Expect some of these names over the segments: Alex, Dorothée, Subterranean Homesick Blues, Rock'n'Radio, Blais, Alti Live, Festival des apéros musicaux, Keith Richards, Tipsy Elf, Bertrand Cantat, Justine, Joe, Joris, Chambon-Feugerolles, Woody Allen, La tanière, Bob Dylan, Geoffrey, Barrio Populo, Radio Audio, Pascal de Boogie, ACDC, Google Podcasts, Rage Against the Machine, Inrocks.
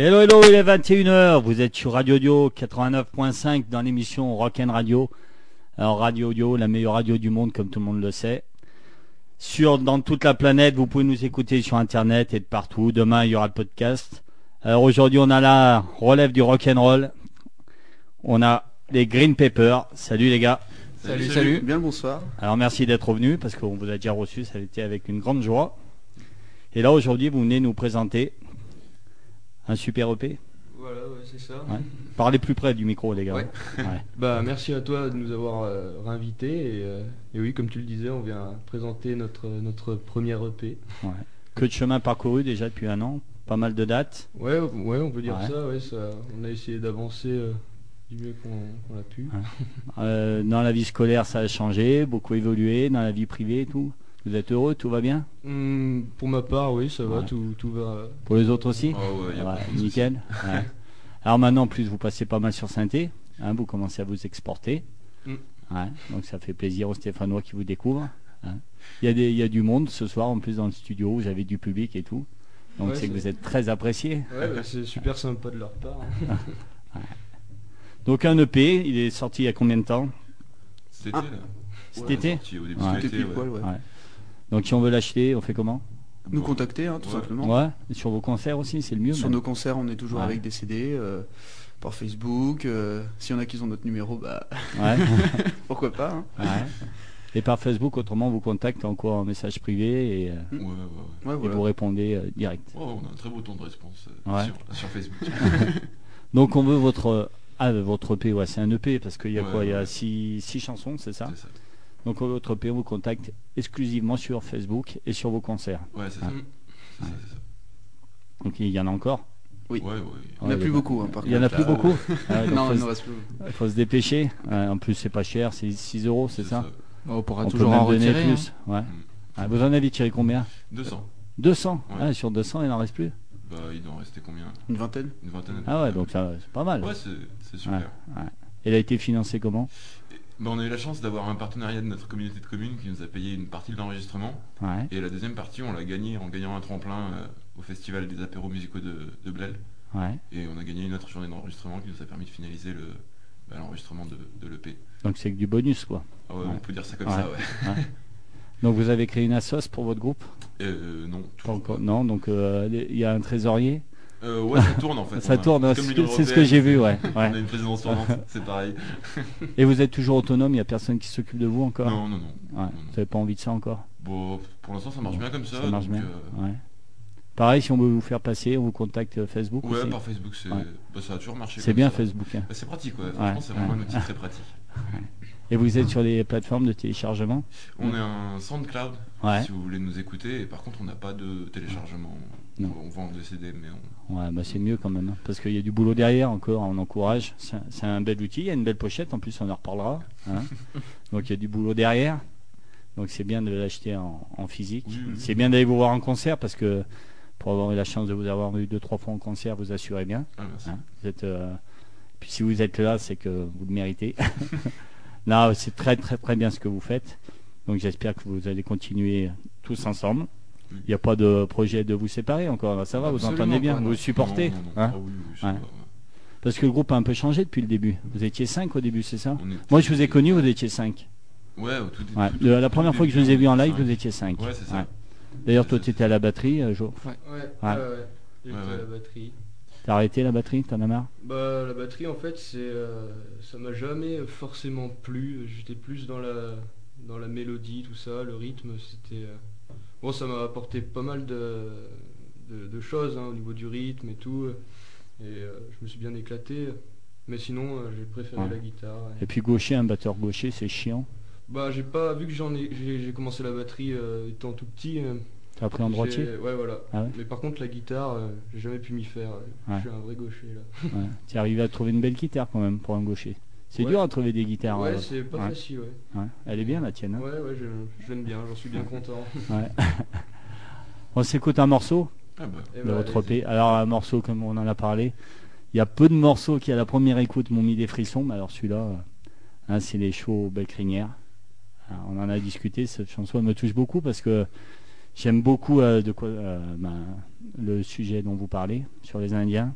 Hello, hello, il est 21h, vous êtes sur Radio Audio 89.5 dans l'émission Rock'n'Radio. Alors Radio Audio, la meilleure radio du monde comme tout le monde le sait. Dans toute la planète, vous pouvez nous écouter sur internet et de partout. Demain, il y aura le podcast. Alors aujourd'hui, on a la relève du rock'n'roll. On a les Green Papers. Salut les gars. Salut. Bien le bonsoir. Alors merci d'être revenus parce qu'on vous a déjà reçu, ça a été avec une grande joie. Et là aujourd'hui, vous venez nous présenter un super EP. Voilà, ouais, c'est ça. Ouais. Parlez plus près du micro, les gars. Ouais. Ouais. Bah, merci à toi de nous avoir réinvités. Et oui, comme tu le disais, on vient présenter notre premier EP. Ouais. Que de chemin parcouru déjà depuis un an. Pas mal de dates. Ouais, on peut dire ça, ouais, ça. On a essayé d'avancer du mieux qu'on a pu. Ouais. Dans la vie scolaire, ça a changé, beaucoup évolué. Dans la vie privée et tout. Vous êtes heureux, tout va bien? Pour ma part, oui, ça va, tout va. Pour les autres aussi? Oh, ouais, nickel. Ouais. Alors maintenant, en plus, vous passez pas mal sur synthé, hein, vous commencez à vous exporter. Ouais, donc ça fait plaisir aux Stéphanois qui vous découvrent. Hein. Il y a du monde ce soir, en plus, dans le studio, j'avais du public et tout. Donc ouais, c'est que vous êtes très appréciés. Ouais, bah, c'est super sympa de leur part. Hein. Ouais. Donc un EP, il est sorti il y a combien de temps? Cet été. Donc si on veut l'acheter, on fait comment? Nous contacter, hein, tout simplement. Ouais. Et sur vos concerts aussi, c'est le mieux. Sur nos concerts, on est toujours avec des CD, par Facebook. S'il y en a qui ont notre numéro, bah pourquoi pas. Hein. Ouais. Et par Facebook, autrement, vous contactez encore en message privé et voilà. Vous répondez direct. Oh, on a un très beau temps de réponse sur Facebook. Donc on veut votre EP, c'est un EP parce qu'il y a il y a 6 chansons, c'est ça? C'est ça. Donc votre EP, on vous contacte exclusivement sur Facebook et sur vos concerts. Ouais, c'est ça. Donc il y en a encore? Oui. Ouais. Il n'y en a plus beaucoup. Il n'y en a plus beaucoup? Non, il ne reste plus. Il faut se dépêcher. En plus, c'est pas cher, c'est 6€, c'est ça? On pourra toujours en retirer plus. Ouais. Vous en avez tiré combien? 200. 200? Sur 200, il n'en reste plus? Bah, il doit en rester combien? Une vingtaine. Ah ouais, donc ça, c'est pas mal. Ouais, c'est super. Elle a été financée comment? Bah, on a eu la chance d'avoir un partenariat de notre communauté de communes qui nous a payé une partie de l'enregistrement. Ouais. Et la deuxième partie, on l'a gagnée en gagnant un tremplin au Festival des apéros musicaux de Blais. Ouais. Et on a gagné une autre journée d'enregistrement qui nous a permis de finaliser l'enregistrement de l'EP. Donc c'est que du bonus, quoi. Ah ouais, on peut dire ça comme ça, Donc vous avez créé une assoce pour votre groupe? Non, toujours pas. Non, donc il y a un trésorier? Ça tourne en fait. Ça tourne, c'est ce que j'ai vu, On a une présidence tournante, c'est pareil. Et vous êtes toujours autonome, il n'y a personne qui s'occupe de vous encore? Non. Vous n'avez pas envie de ça encore? Bon, pour l'instant ça marche bien comme ça. Ça marche bien. Pareil, si on veut vous faire passer, on vous contacte Facebook? Par Facebook, ça a toujours marché. C'est bien ça. Facebook. Hein. Bah, c'est pratique, franchement c'est vraiment un outil très pratique. Et vous êtes sur les plateformes de téléchargement? On est un SoundCloud, si vous voulez nous écouter. Et par contre, on n'a pas de téléchargement. Non. On vend des CD, mais on... Ouais, bah c'est mieux quand même, hein, parce qu'il y a du boulot derrière encore, on encourage. C'est un bel outil, il y a une belle pochette, en plus on en reparlera. Hein. Donc il y a du boulot derrière. Donc c'est bien de l'acheter en physique. Oui. C'est bien d'aller vous voir en concert, parce que pour avoir eu la chance de vous avoir eu 2-3 fois en concert, vous assurez bien. Ah, merci. Hein, vous êtes... Puis si vous êtes là, c'est que vous le méritez. Là, c'est très très très bien ce que vous faites. Donc j'espère que vous allez continuer tous ensemble. Il n'y a pas de projet de vous séparer encore. Ça va, absolument, vous entendez bien, vous supportez. Non. Hein? Ah oui, parce que le groupe a un peu changé depuis le début. Vous étiez 5 au début, c'est ça? Moi, je vous ai connu, vous étiez 5. Ouais, au tout début. La première fois que je vous ai vu en live, vous étiez 5. Ouais, c'est ça. Ouais. D'ailleurs, toi, tu étais à la batterie, Jo. J'étais à la batterie. T'as arrêté la batterie, t'en as marre? Bah la batterie en fait ça m'a jamais forcément plu, j'étais plus dans la mélodie, tout ça, le rythme, c'était... Bon ça m'a apporté pas mal de choses au niveau du rythme et tout, et je me suis bien éclaté, mais sinon j'ai préféré la guitare. Et puis gaucher, un batteur gaucher c'est chiant? Bah j'ai pas vu que j'ai commencé la batterie étant tout petit. Après en droitier? Ouais, voilà. Ah ouais. Mais par contre, la guitare, j'ai jamais pu m'y faire. Je suis un vrai gaucher, là. Ouais. Tu es arrivé à trouver une belle guitare, quand même, pour un gaucher. C'est dur à trouver des guitares. Ouais, c'est pas facile, Elle est bien, la tienne. Hein. Ouais, je l'aime bien, j'en suis bien content. Ouais. On s'écoute un morceau de votre EP. Alors, un morceau, comme on en a parlé, il y a peu de morceaux qui, à la première écoute, m'ont mis des frissons, mais alors celui-là, c'est les shows Belle Crinière. Alors, on en a discuté, cette chanson, elle me touche beaucoup, parce que j'aime beaucoup le sujet dont vous parlez, sur les Indiens.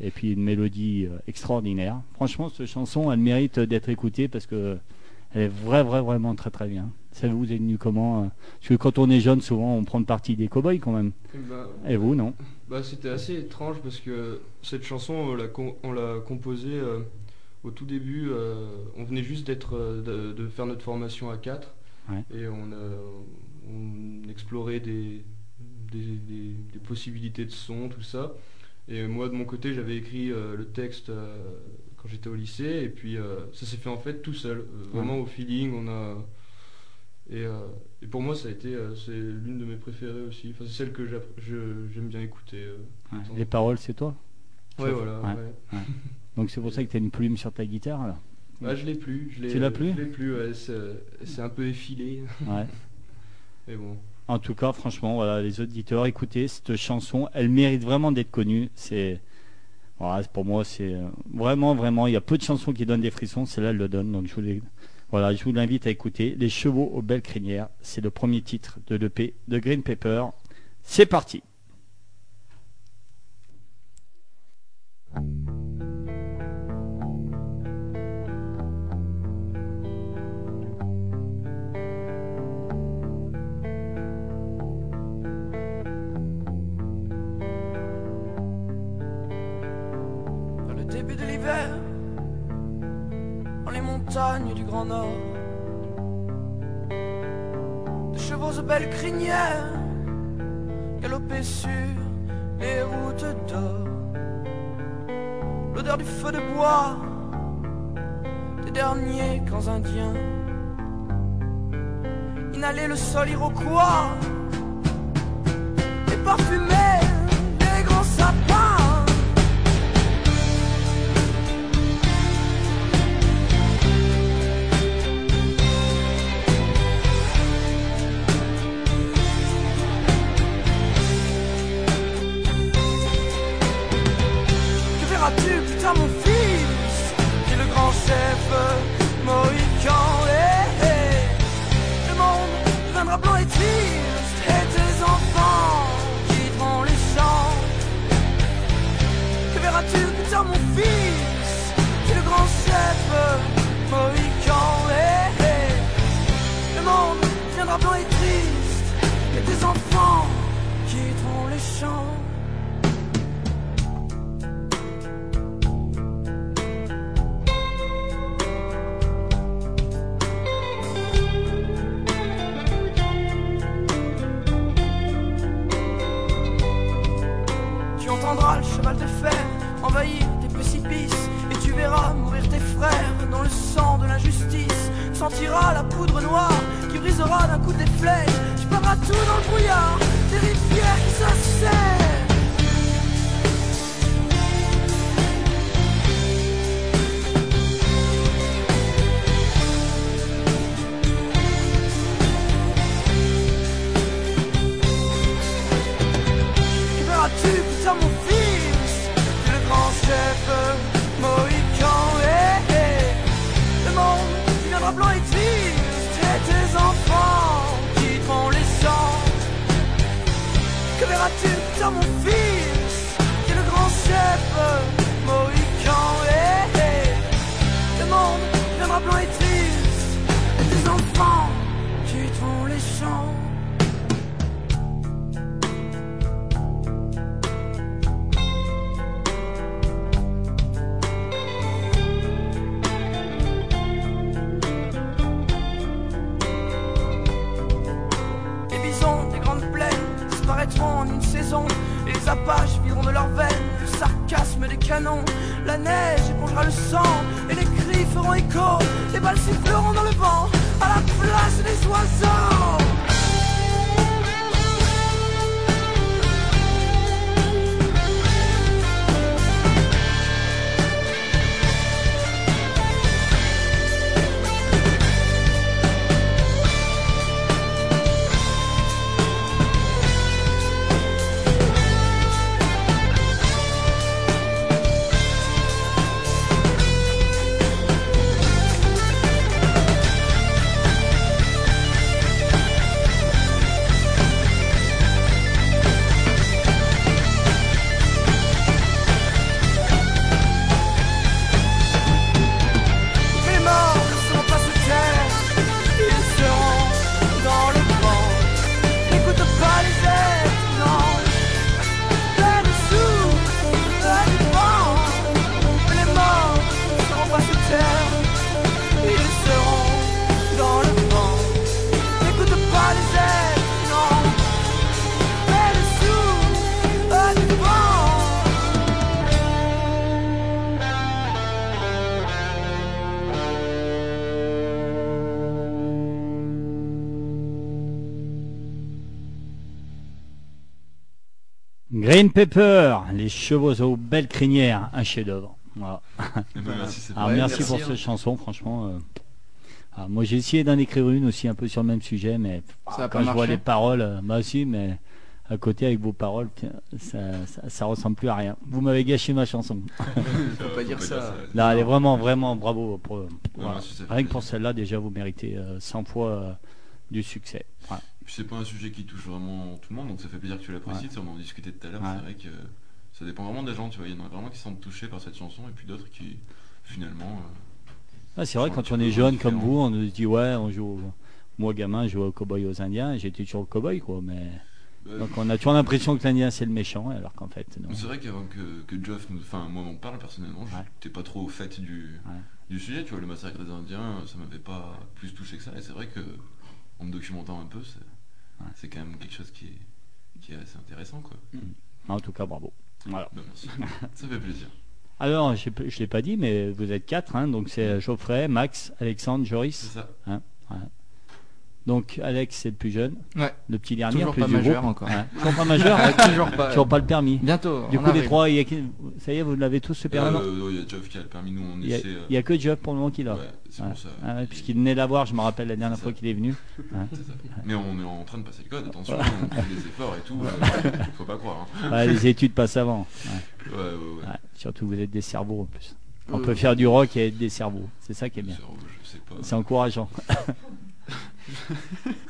Et puis une mélodie extraordinaire. Franchement, cette chanson, elle mérite d'être écoutée parce que elle est vraiment très très bien. Ça vous est venu comment? Parce que quand on est jeune, souvent, on prend le parti des cow-boys quand même. Et vous, non? C'était assez étrange parce que cette chanson, on l'a composée au tout début. On venait juste de faire notre formation à 4. Ouais. Et on explorait des possibilités de son, tout ça. Et moi, de mon côté, j'avais écrit le texte quand j'étais au lycée. Et puis, ça s'est fait en fait tout seul. Vraiment au feeling, on a... Et pour moi, ça a été c'est l'une de mes préférées aussi. Enfin, c'est celle que j'aime bien écouter. Les paroles, c'est toi? Ouais, voilà. Ouais. Ouais. Donc c'est pour ça que tu as une plume sur ta guitare, alors? Je l'ai plus. Tu l'as plus? Je l'ai plus, ouais. C'est un peu effilé. Ouais. Mais bon. En tout cas, franchement, voilà, les auditeurs, écoutez cette chanson, elle mérite vraiment d'être connue. Voilà, pour moi, c'est vraiment, il y a peu de chansons qui donnent des frissons, celle-là, elle le donne. Donc voilà, je vous l'invite à écouter Les Chevaux aux Belles Crinières. C'est le premier titre de l'EP de Green Paper. C'est parti. Dans le début de l'hiver, les montagnes du Grand Nord, des chevaux aux belles crinières galopaient sur les routes d'or. L'odeur du feu de bois des derniers camps indiens inhalait le sol iroquois et parfumait les grands sapins. Green Papers, les chevaux aux belles crinières, un chef-d'œuvre. Voilà. Merci pour cette chanson, franchement. Moi j'ai essayé d'en écrire une aussi un peu sur le même sujet, mais quand je vois les paroles, bah si, mais à côté avec vos paroles, ça ressemble plus à rien. Vous m'avez gâché ma chanson. Faut pas dire ça. Là, elle est vraiment bravo. Voilà. Rien que pour celle-là, déjà vous méritez 100 fois du succès. Voilà. C'est pas un sujet qui touche vraiment tout le monde, donc ça fait plaisir que tu l'apprécies. Ouais. On en discutait tout à l'heure, c'est vrai que ça dépend vraiment des gens, tu vois. Il y en a vraiment qui sont touchés par cette chanson et puis d'autres qui finalement. C'est vrai, quand on est jeune comme vous, on nous dit ouais, on joue. Moi gamin, je jouais aux cow-boys et aux indiens, j'étais toujours cow-boy quoi, mais. Donc on a toujours l'impression que l'Indien c'est le méchant, alors qu'en fait non. C'est vrai qu'avant que Geoff, enfin moi on parle personnellement, j'étais pas trop au fait du sujet, tu vois, le massacre des Indiens, ça m'avait pas plus touché que ça, et c'est vrai que en me documentant un peu, c'est quand même quelque chose qui est assez intéressant quoi. En tout cas bravo. Voilà. Ben, merci. Ça fait plaisir. Alors je ne l'ai pas dit, mais vous êtes 4, hein, donc c'est Geoffrey, Max, Alexandre, Joris. C'est ça. Hein, ouais. Donc Alex c'est le plus jeune, le petit dernier, toujours plus pas du majeur groupe. Encore. Ouais. Toujours pas majeur, toujours pas le permis. Bientôt. Du coup les trois, ça y est vous l'avez tous ce permis. Il y a Geoff qui a le permis, nous on essaie. Il y a que Geoff pour le moment qui l'a. Ouais, c'est pour ça. Puisqu'il venait l'avoir, je me rappelle la dernière fois qu'il est venu. Mais on est en train de passer le code, attention, on fait des efforts et tout. Faut pas croire. Hein. Ouais, les études passent avant. Ouais. Ouais, surtout vous êtes des cerveaux en plus. On peut faire du rock et être des cerveaux, c'est ça qui est bien. C'est encourageant.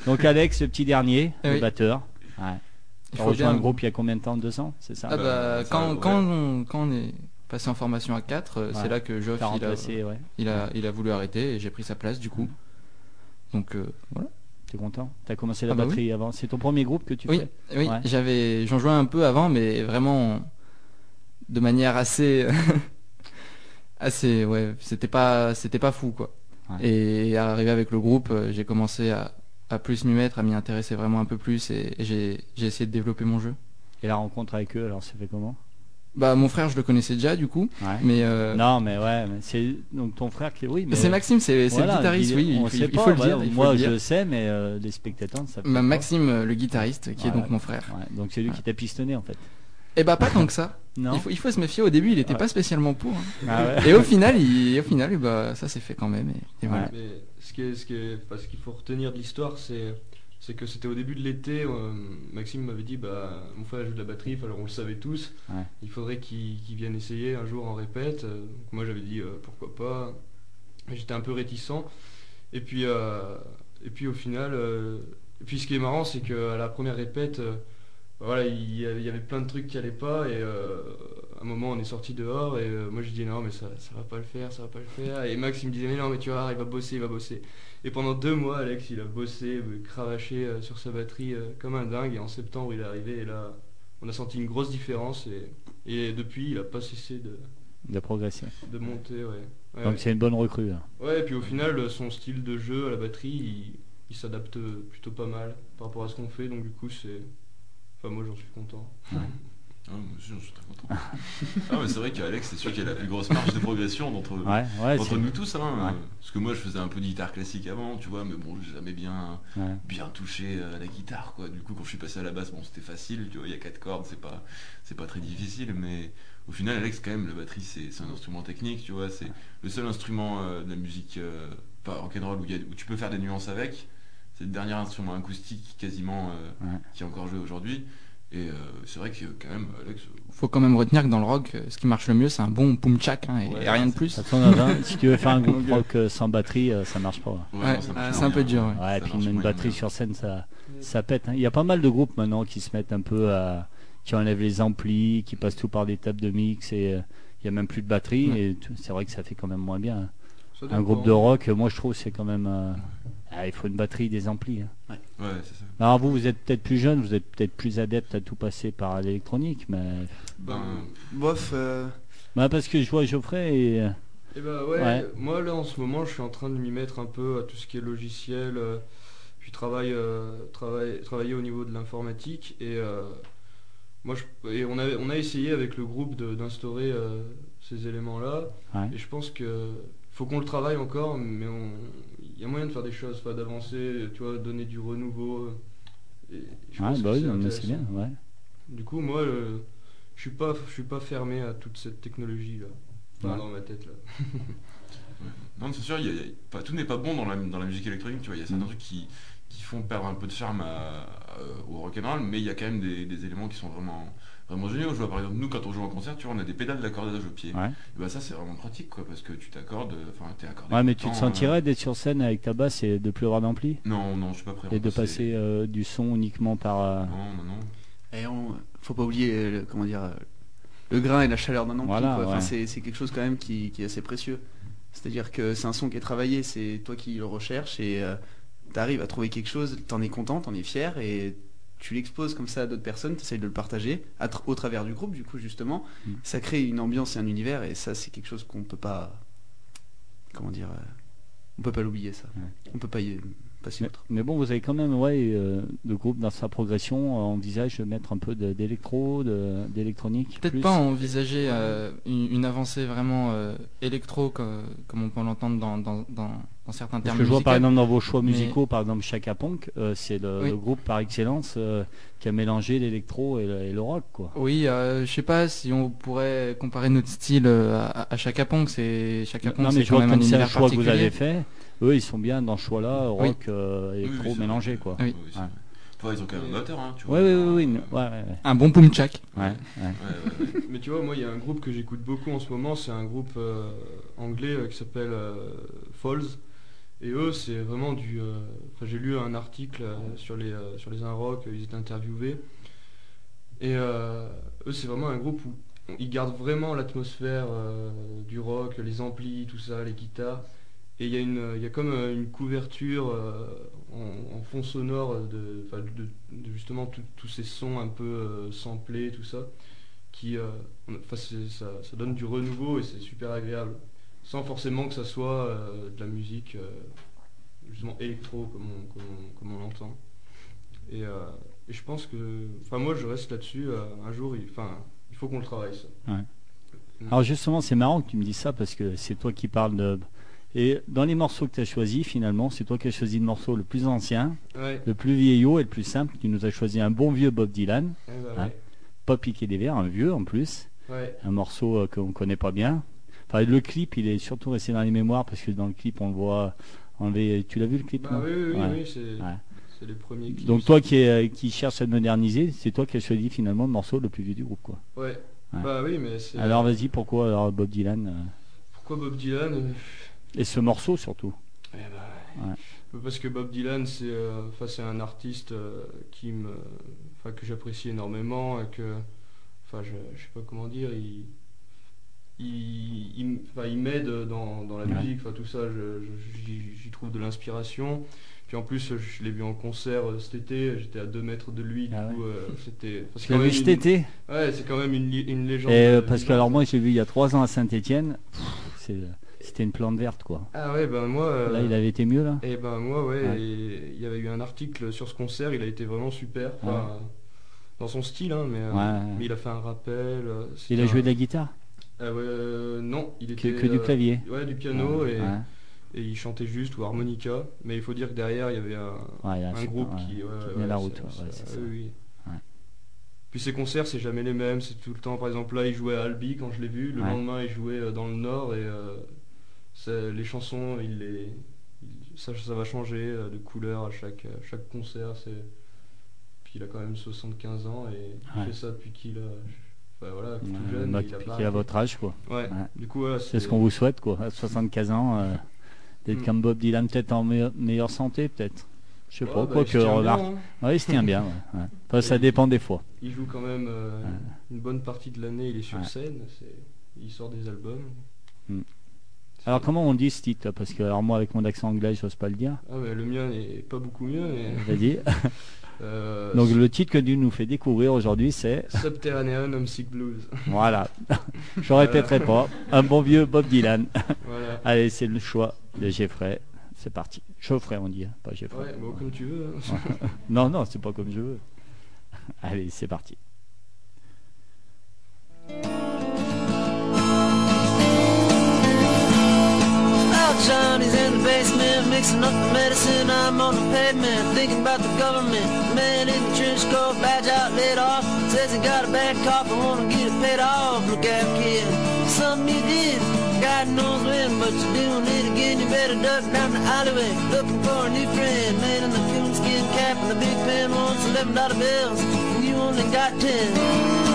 Donc Alex, le petit dernier, le batteur. Ouais. Tu rejoins le groupe il y a combien de temps, 2 ans, c'est ça? Quand on est passé en formation à 4, c'est là que Geoff il a voulu arrêter et j'ai pris sa place du coup. Donc voilà. T'es content? T'as commencé la batterie avant? C'est ton premier groupe que tu fais? Oui, j'en jouais un peu avant, mais vraiment de manière assez c'était pas fou quoi. Et arrivé avec le groupe, j'ai commencé à plus m'y mettre, à m'y intéresser vraiment un peu plus et j'ai essayé de développer mon jeu. Et la rencontre avec eux, alors ça fait comment? Bah mon frère je le connaissais déjà du coup, mais non mais mais c'est donc ton frère qui mais c'est Maxime, c'est le guitariste, il faut le dire. Moi je sais, mais les spectateurs ça. Maxime le guitariste qui est donc mon frère. Ouais. Donc c'est lui qui t'a pistonné en fait. Eh bah pas tant que ça. Non. Il faut se méfier. Au début, il n'était pas spécialement pour. Hein. Et au final, ça s'est fait quand même. Et voilà. Mais ce qu'il faut retenir de l'histoire, c'est que c'était au début de l'été. Maxime m'avait dit, mon frère joue de la batterie. Alors on le savait tous. Ouais. Il faudrait qu'il vienne essayer un jour en répète. Donc moi j'avais dit pourquoi pas. J'étais un peu réticent. Et puis au final, ce qui est marrant, c'est que à la première répète. Voilà, il y avait plein de trucs qui allaient pas et à un moment on est sorti dehors et moi je dis non mais ça va pas le faire, ça va pas le faire, et Max il me disait mais non mais tu vas voir, il va bosser, et pendant 2 mois Alex il a bossé, cravaché sur sa batterie comme un dingue, et en septembre il est arrivé et là on a senti une grosse différence et depuis il a pas cessé de progresser, de monter. Donc c'est une bonne recrue. Hein. Ouais, et puis au final son style de jeu à la batterie il s'adapte plutôt pas mal par rapport à ce qu'on fait, donc du coup c'est... Enfin, moi j'en suis content. Moi aussi j'en suis très content. Mais c'est vrai qu'Alex c'est sûr qu'il a la plus grosse marge de progression d'entre nous tous. Hein, parce que moi je faisais un peu de guitare classique avant, tu vois, mais bon j'ai jamais bien touché la guitare quoi. Du coup quand je suis passé à la basse, c'était facile, tu vois, il y a 4 cordes, c'est pas très difficile, mais au final Alex quand même la batterie c'est un instrument technique, tu vois, c'est le seul instrument de la musique rock'n'roll où tu peux faire des nuances avec. C'est le dernier instrument acoustique quasiment qui est encore joué aujourd'hui. Et c'est vrai que quand même, Alex... Faut quand même retenir que dans le rock, ce qui marche le mieux, c'est un bon boom-tchak et rien de plus. Si tu veux faire un groupe rock sans batterie, ça marche pas. C'est un peu dur. Et puis une batterie sur scène, ça pète. Il y a pas mal de groupes maintenant qui se mettent un peu à... qui enlèvent les amplis, qui passent tout par des tables de mix et il n'y a même plus de batterie. Et c'est vrai que ça fait quand même moins bien. Un groupe de rock, moi je trouve, c'est quand même... il faut une batterie, des amplis. Hein. Ouais, c'est ça. Alors vous êtes peut-être plus jeune, vous êtes peut-être plus adepte à tout passer par l'électronique, mais... bof... parce que je vois Geoffrey et... moi là en ce moment je suis en train de m'y mettre un peu à tout ce qui est logiciel, puis travailler au niveau de l'informatique, et on a essayé avec le groupe d'instaurer ces éléments-là, et je pense que... faut qu'on le travaille encore, mais il y a moyen de faire des choses, d'avancer, tu vois, donner du renouveau. Et je pense que c'est bien. Du coup, moi, je suis pas fermé à toute cette technologie-là. Enfin, dans ma tête, là. Ouais. Non, c'est sûr, tout n'est pas bon dans la musique électronique, tu vois. Il y a certains trucs qui font perdre un peu de charme au rock'n'roll, mais il y a quand même des éléments qui sont vraiment... vraiment génial. Je vois par exemple, nous quand on joue en concert, tu vois, on a des pédales d'accordage au pied. Ouais. Et ben ça c'est vraiment pratique quoi, parce que tu t'accordes, enfin t'es accordé. Ouais, mais tu te sentirais d'être sur scène avec ta basse et de plus avoir d'ampli ? Non, je suis pas prêt. Et de passer du son uniquement par. Non. Et faut pas oublier, le grain et la chaleur d'un ampli. Voilà, quoi. Ouais. Enfin, c'est quelque chose quand même qui est assez précieux. C'est-à-dire que c'est un son qui est travaillé, c'est toi qui le recherches et t'arrives à trouver quelque chose, t'en es content, t'en es fier et tu l'exposes comme ça à d'autres personnes, tu essayes de le partager au travers du groupe, du coup, justement. Ça crée une ambiance et un univers, et ça, c'est quelque chose qu'on ne peut pas... on ne peut pas l'oublier, ça. Ouais. On ne peut pas y passer outre. Mais bon, vous avez quand même, le groupe, dans sa progression, envisage de mettre un peu d'électro, d'électronique. Peut-être pas envisager une avancée vraiment électro, comme on peut l'entendre dans certains termes musicaux. Je vois par exemple dans vos choix musicaux, par exemple Chaka-Ponk, c'est le groupe par excellence qui a mélangé l'électro et le rock, quoi. Oui, je sais pas si on pourrait comparer notre style à Chaka-Ponk. C'est quand même un univers choix particulier. Que vous avez fait. Eux, ils sont bien dans ce choix-là, rock électro mélangé, quoi. Oui. Ouais. Toi, ils ont quand même un batteur, hein. Oui. Un bon poum-tchak. Ouais. Mais tu vois, moi, il y a un groupe que j'écoute beaucoup en ce moment. C'est un groupe anglais qui s'appelle Falls. Et eux, c'est vraiment du... j'ai lu un article sur les Inrocks, ils étaient interviewés. Et eux, c'est vraiment un groupe où ils gardent vraiment l'atmosphère du rock, les amplis, tout ça, les guitares. Et il y a comme une couverture en fond sonore de justement tous ces sons un peu samplés, tout ça, qui... ça donne du renouveau et c'est super agréable. Sans forcément que ça soit de la musique justement électro comme on l'entend. Et je pense que... Enfin moi je reste là-dessus, un jour il faut qu'on le travaille ça. Ouais. Alors justement c'est marrant que tu me dises ça parce que c'est toi qui parles de... Et dans les morceaux que tu as choisis finalement, c'est toi qui as choisi le morceau le plus ancien, le plus vieillot et le plus simple. Tu nous as choisi un bon vieux Bob Dylan, pas piqué des verres, un vieux en plus, un morceau qu'on connaît pas bien. Enfin, le clip, il est surtout resté dans les mémoires parce que dans le clip, on le voit enlever. Tu l'as vu le clip? C'est les premiers clips. Donc toi qui cherches à te moderniser, c'est toi qui as choisi finalement le morceau le plus vieux du groupe, quoi. Ouais. Bah oui, mais c'est... Alors vas-y, pourquoi Bob Dylan Pourquoi Bob Dylan et ce morceau surtout? Parce que Bob Dylan, c'est un artiste que j'apprécie énormément et que, je sais pas comment dire, il m'aide dans la musique, tout ça, j'y trouve de l'inspiration. Puis en plus, je l'ai vu en concert cet été, j'étais à 2 mètres de lui, c'était... Tu l'as vu cet été ? Ouais, c'est quand même une légende. Et parce que alors moi, j'ai vu il y a 3 ans à Saint-Étienne, c'était une plante verte, quoi. Ah ouais, ben moi... Là, il avait été mieux, là ? Et ben moi, et il y avait eu un article sur ce concert, il a été vraiment super, dans son style, hein, mais il a fait un rappel... Il a joué de la guitare ? Non, il était que du clavier. Du piano et il chantait juste ou harmonica. Mais il faut dire que derrière il y avait un groupe qui tenait la route. Puis ses concerts c'est jamais les mêmes, c'est tout le temps. Par exemple là il jouait à Albi quand je l'ai vu. Le lendemain il jouait dans le Nord et les chansons ça va changer de couleur à chaque concert. Puis il a quand même 75 ans et il fait ça depuis qu'il a... tout jeune, il a votre âge, quoi. Du coup, c'est ce qu'on vous souhaite, quoi. À 75 ans, d'être comme Bob Dylan, peut-être en meilleure santé, peut-être. Je sais pas, quoi que remarque. Il se tient bien. Ça dépend des fois. Il joue quand même une bonne partie de l'année. Il est sur scène. Il sort des albums. Alors comment on dit ce titre? Parce que moi, avec mon accent anglais, j'ose pas le dire. Le mien n'est pas beaucoup mieux. Vas-y. Donc le titre que tu nous fais découvrir aujourd'hui c'est Subterranean Homesick Blues. Voilà, je répéterai pas. Un bon vieux Bob Dylan. Voilà. Allez, c'est le choix de Geoffrey. C'est parti. Geoffrey on dit, pas Geoffrey. Ouais, bon, comme tu veux. Non, c'est pas comme je veux. Allez, c'est parti. Our basement, mixing up the medicine. I'm on the pavement, thinking about the government. The man in the trench coat, badge out, laid off. Says he got a bad cough, I wanna get it paid off. Look out, kid, something you did. God knows when, but you're doing it again. You better duck down the alleyway, looking for a new friend. Man in the coonskin cap and the big pen wants $11 bills, and you only got 10.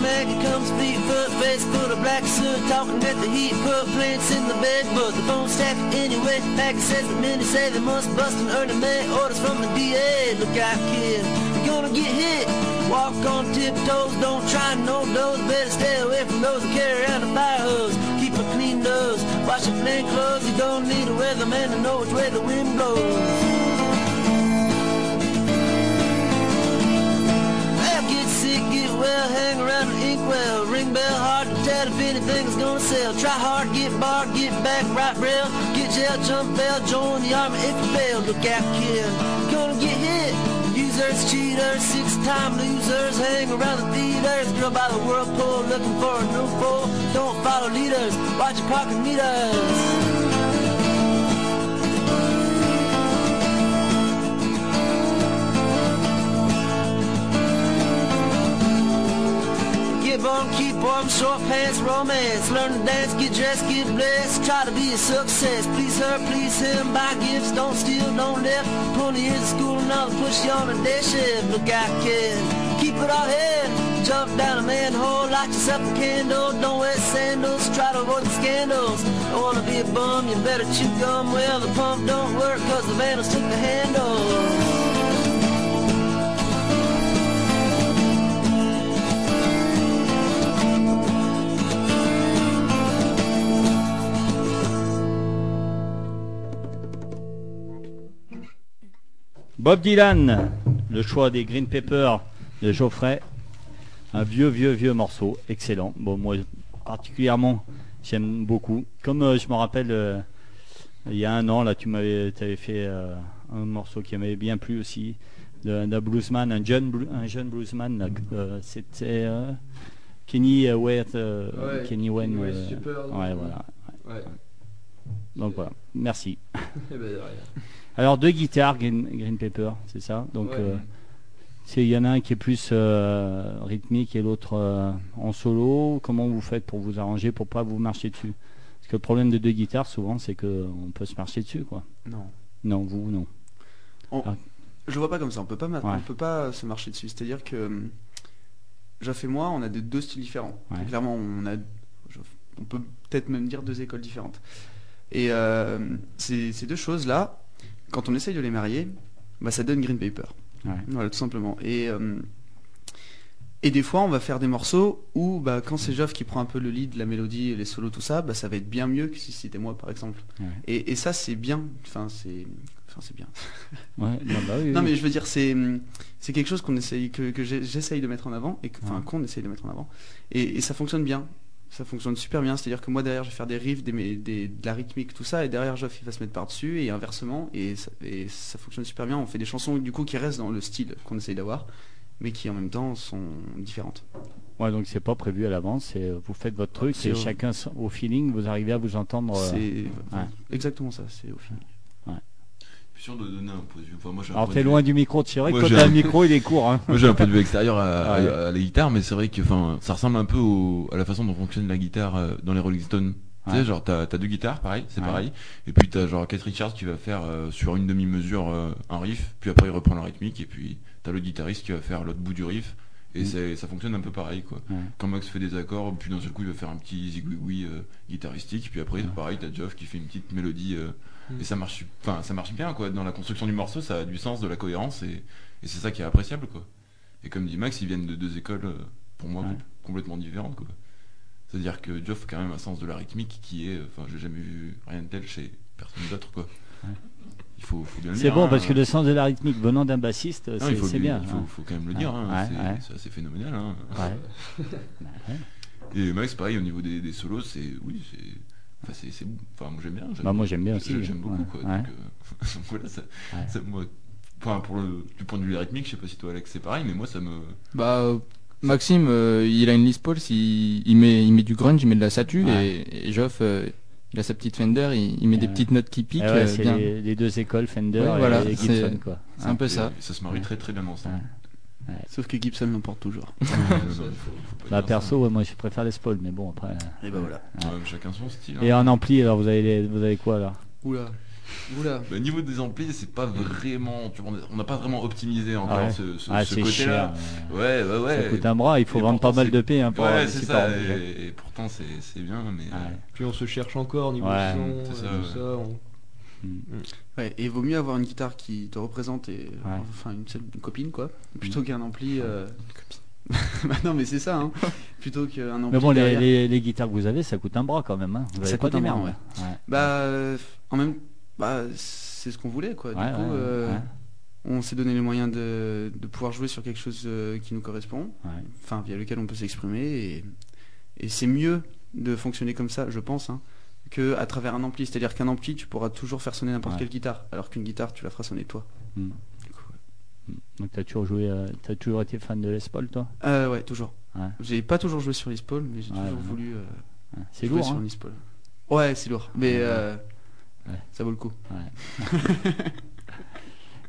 Maggie comes fleet foot, face full of black soot, talking at the heat, put plants in the bed, but the phone stack anyway. Maggie says the many say they must bust and earn a man, orders from the DA. Look out, kid, you're gonna get hit. Walk on tiptoes, don't try no those. Better stay away from those who carry around a fire hose. Keep a clean nose, wash your plain clothes. You don't need a weatherman to know which way the wind blows. Get sick, get well, hang around an inkwell. Ring bell, hard to tell if anything's gonna sell. Try hard, get barred, get back, right rail. Get jail, jump bail, join the army if you fail. Look out, kid, you're gonna get hit. Users, cheaters, six-time losers. Hang around the theaters, drill by the whirlpool, looking for a new fool. Don't follow leaders, watch your pocket meters. Keep on, keep warm, short pants, romance. Learn to dance, get dressed, get blessed. Try to be a success. Please her, please him. Buy gifts, don't steal, don't lift. 20 years of school and I'll push you on a day shift. Look out, kid, keep it all here. Jump down a manhole, light yourself a candle. Don't wear sandals, try to avoid the scandals. Don't wanna be a bum, you better chew gum. Well, the pump don't work cause the vandals took the handle. Bob Dylan, le choix des Green Papers de Geoffrey, un vieux morceau, excellent. Bon, moi particulièrement, j'aime beaucoup. Comme je me rappelle, il y a un an, là, tu avais fait un morceau qui m'avait bien plu aussi, d'un bluesman, un jeune bluesman, c'était Kenny Wayne. Kenny Wayne, super. Ouais, voilà. Ouais. Donc voilà, merci. Eh ben, de rien. Alors deux guitares Green Paper, c'est ça. Donc il y en a un qui est plus rythmique et l'autre en solo. Comment vous faites pour vous arranger pour pas vous marcher dessus? Parce que le problème de deux guitares souvent c'est qu'on peut se marcher dessus quoi. Non, vous non. Je vois pas comme ça. On peut pas, on peut pas se marcher dessus. C'est-à-dire que Geoff et moi on a deux styles différents. Ouais. Clairement on peut peut-être même dire deux écoles différentes. Et ces deux choses là. Quand on essaye de les marier, bah ça donne Green Paper. Ouais. Voilà, tout simplement. Et des fois, on va faire des morceaux où, bah, quand c'est Geoff qui prend un peu le lead, la mélodie, les solos, tout ça, bah, ça va être bien mieux que si c'était moi, par exemple. Ouais. Et ça, c'est bien. Enfin, c'est bien. Ouais. Oui. Non, mais je veux dire, c'est quelque chose qu'on essaye, que j'essaye de mettre en avant, qu'on essaye de mettre en avant. Et ça fonctionne bien. Ça fonctionne super bien, c'est-à-dire que moi derrière je vais faire des riffs, de la rythmique, tout ça, et derrière Geoff il va se mettre par-dessus, et inversement, et ça fonctionne super bien. On fait des chansons du coup qui restent dans le style qu'on essaye d'avoir, mais qui en même temps sont différentes. Ouais, donc c'est pas prévu à l'avance, vous faites votre truc, c'est chacun au feeling, vous arrivez à vous entendre. Exactement ça, c'est au feeling. Sûr de donner un point de vue. Enfin, moi, alors t'es loin du micro, c'est vrai que quand t'as un micro il est court. Hein. Moi j'ai un point de vue extérieur à la guitare, mais c'est vrai que ça ressemble un peu à la façon dont fonctionne la guitare dans les Rolling Stones. Ouais. Tu sais, genre t'as deux guitares, pareil, c'est pareil, et puis t'as genre Keith Richards qui va faire sur une demi-mesure un riff, puis après il reprend la rythmique, et puis t'as le guitariste qui va faire l'autre bout du riff, et ça fonctionne un peu pareil quoi. Ouais. Quand Max fait des accords, puis d'un seul coup il va faire un petit zigouigoui guitaristique, puis après pareil t'as Geoff qui fait une petite mélodie. Et ça marche bien quoi. Dans la construction du morceau, ça a du sens, de la cohérence, et c'est ça qui est appréciable quoi. Et comme dit Max, ils viennent de deux écoles pour moi complètement différentes quoi. C'est-à-dire que Geoff a quand même un sens de la rythmique qui est, j'ai jamais vu rien de tel chez personne d'autre quoi. Ouais. Il faut bien le dire. C'est bon parce que le sens de la rythmique venant d'un bassiste, c'est bien. Il faut quand même le dire. C'est assez phénoménal. Hein. Ouais. Et Max, pareil au niveau des solos, moi j'aime bien. Moi j'aime bien aussi. J'aime beaucoup quoi. Ouais. Donc voilà, ça moi, pour du point de vue rythmique, je sais pas si toi Alex c'est pareil, mais moi ça me. Maxime, il a une Les Paul, il met du grunge, il met de la satu, ouais. Et Geoff, il a sa petite Fender, il met des petites notes qui piquent. Ouais, c'est bien. Les deux écoles, Fender et voilà, Gibson, quoi. C'est un peu ça. Ça se marie très très bien ensemble. Ouais. Ouais. Sauf que Gibson l'emporte toujours. Bah perso, moi je préfère Les Paul, mais bon après. Et bah voilà. Ouais. Ouais, chacun son style. Hein. Et en ampli, alors vous avez quoi là? Oula. Au niveau des amplis, c'est pas vraiment, tu vois, on n'a pas vraiment optimisé encore ce côté-là. Cher, ouais. Ça coûte un bras, il faut vendre pas mal de P. Hein, pour c'est ça. Et pourtant c'est bien, mais. Ouais. Puis on se cherche encore au niveau du son, ça. Ouais, et vaut mieux avoir une guitare qui te représente et enfin une copine quoi, plutôt qu'un ampli. Bah non mais c'est ça, hein. Plutôt qu'un ampli. Mais bon, les guitares que vous avez, ça coûte un bras quand même. Hein. Ça coûte un bras. Ouais. C'est ce qu'on voulait quoi. Du coup, on s'est donné les moyens de pouvoir jouer sur quelque chose qui nous correspond, via lequel on peut s'exprimer et c'est mieux de fonctionner comme ça, je pense. Hein. Que à travers un ampli, c'est-à-dire qu'un ampli tu pourras toujours faire sonner n'importe quelle guitare, alors qu'une guitare tu la feras sonner toi. Donc t'as toujours été fan de Les Paul toi? Ouais, toujours. Ouais. J'ai pas toujours joué sur Les Paul, mais j'ai toujours voulu c'est jouer lourd, sur Les Paul. Ouais, c'est lourd, mais ça vaut le coup. Ouais.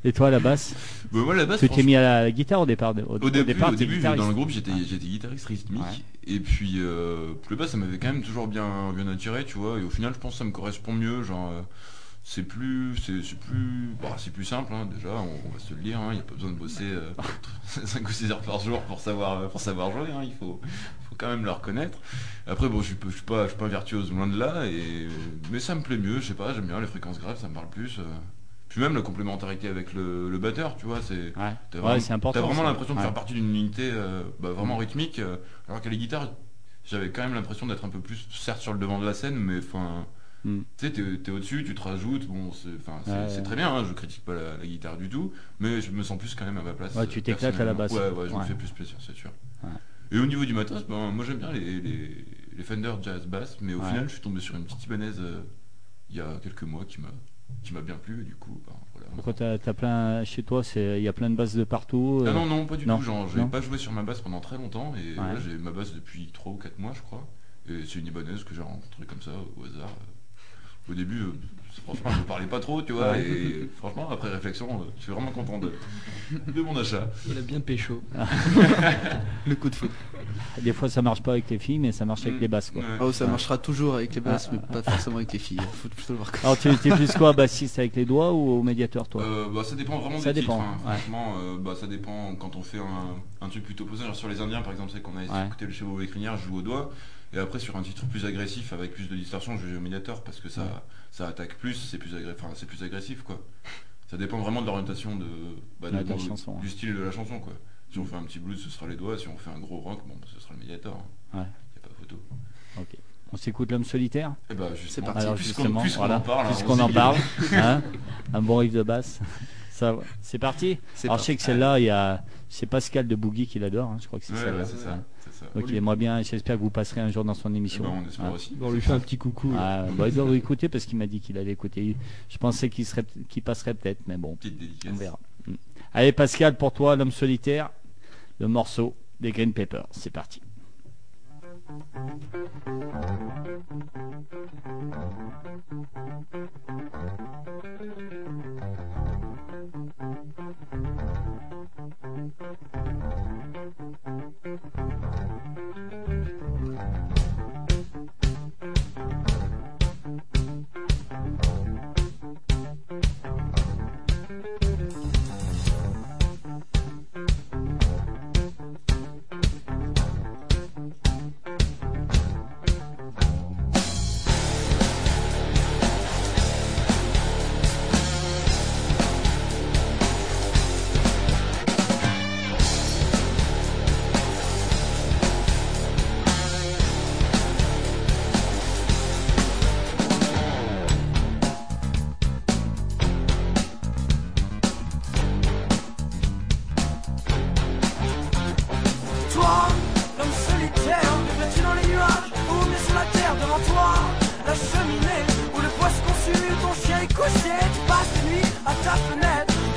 Et toi, la basse? Moi, la basse. Tu t'es mis à la guitare au départ. Au début dans le groupe, j'étais guitariste rythmique. Ouais. Et puis, le basse, ça m'avait quand même toujours bien attiré, tu vois. Et au final, je pense que ça me correspond mieux. Genre, c'est plus simple. Hein, déjà, on va se le dire. Il n'y a pas besoin de bosser 5 ou 6 heures par jour pour savoir jouer. Hein, il faut quand même le reconnaître. Après, bon, je suis pas virtuose, loin de là. Mais ça me plaît mieux. Je sais pas. J'aime bien les fréquences graves. Ça me parle plus. Puis même la complémentarité avec le batteur, tu vois, c'est important. T'as vraiment l'impression de faire partie d'une unité vraiment rythmique, alors qu'à la guitare, j'avais quand même l'impression d'être un peu plus, certes, sur le devant de la scène, mais enfin, tu sais, t'es au-dessus, tu te rajoutes, bon, c'est très bien, hein, je critique pas la guitare du tout, mais je me sens plus quand même à ma place. Ouais, tu t'éclates à la basse. Ouais, je me fais plus plaisir, c'est sûr. Ouais. Et au niveau du matos, moi j'aime bien les Fender Jazz Bass, mais au final, je suis tombé sur une petite Ibanez il y a quelques mois qui m'a bien plu et du coup voilà. Pourquoi t'as plein chez toi, il y a plein de basses de partout non pas du tout, genre j'ai pas joué sur ma basse pendant très longtemps et là j'ai ma basse depuis 3 ou 4 mois je crois et c'est une Ibanez que j'ai rencontrée comme ça au hasard. Au début franchement je parlais pas trop tu vois et franchement après réflexion je suis vraiment content de mon achat. Il a bien pécho. Le coup de foudre. Des fois ça marche pas avec les filles mais ça marche avec les basses quoi. Ça marchera toujours avec les basses mais pas forcément avec les filles. Faut plutôt le voir comme ça. Alors tu es plus quoi, bassiste avec les doigts ou au médiateur toi? Ça dépend vraiment des titres. Hein. Franchement ça dépend quand on fait un truc plutôt posé. Genre sur les Indiens par exemple c'est qu'on a écouté le chevaux écrinière, je joue au doigt. Et après sur un titre plus agressif avec plus de distorsion je joue au médiateur parce que ça attaque plus, c'est plus agressif quoi. Ça dépend vraiment de l'orientation de la chanson, du style de la chanson quoi. Si on fait un petit blues ce sera les doigts, si on fait un gros rock ce sera le médiateur. Il n'y a pas photo. OK. On s'écoute L'Homme solitaire ? Eh ben c'est parti. Alors, puisqu'on en parle, hein, un bon riff de basse. Ça, c'est parti. Alors je sais que celle-là, c'est Pascal de Boogie qui l'adore, hein. Je crois que c'est celle-là. C'est ça. Donc il aimerait bien, j'espère que vous passerez un jour dans son émission. On espère aussi. On lui fait un petit coucou. Il doit l'écouter parce qu'il m'a dit qu'il allait écouter. Je pensais qu'il passerait peut-être, mais bon. Petite dédicace. On verra. Allez Pascal, pour toi, L'Homme solitaire, le morceau des Green Papers. C'est parti.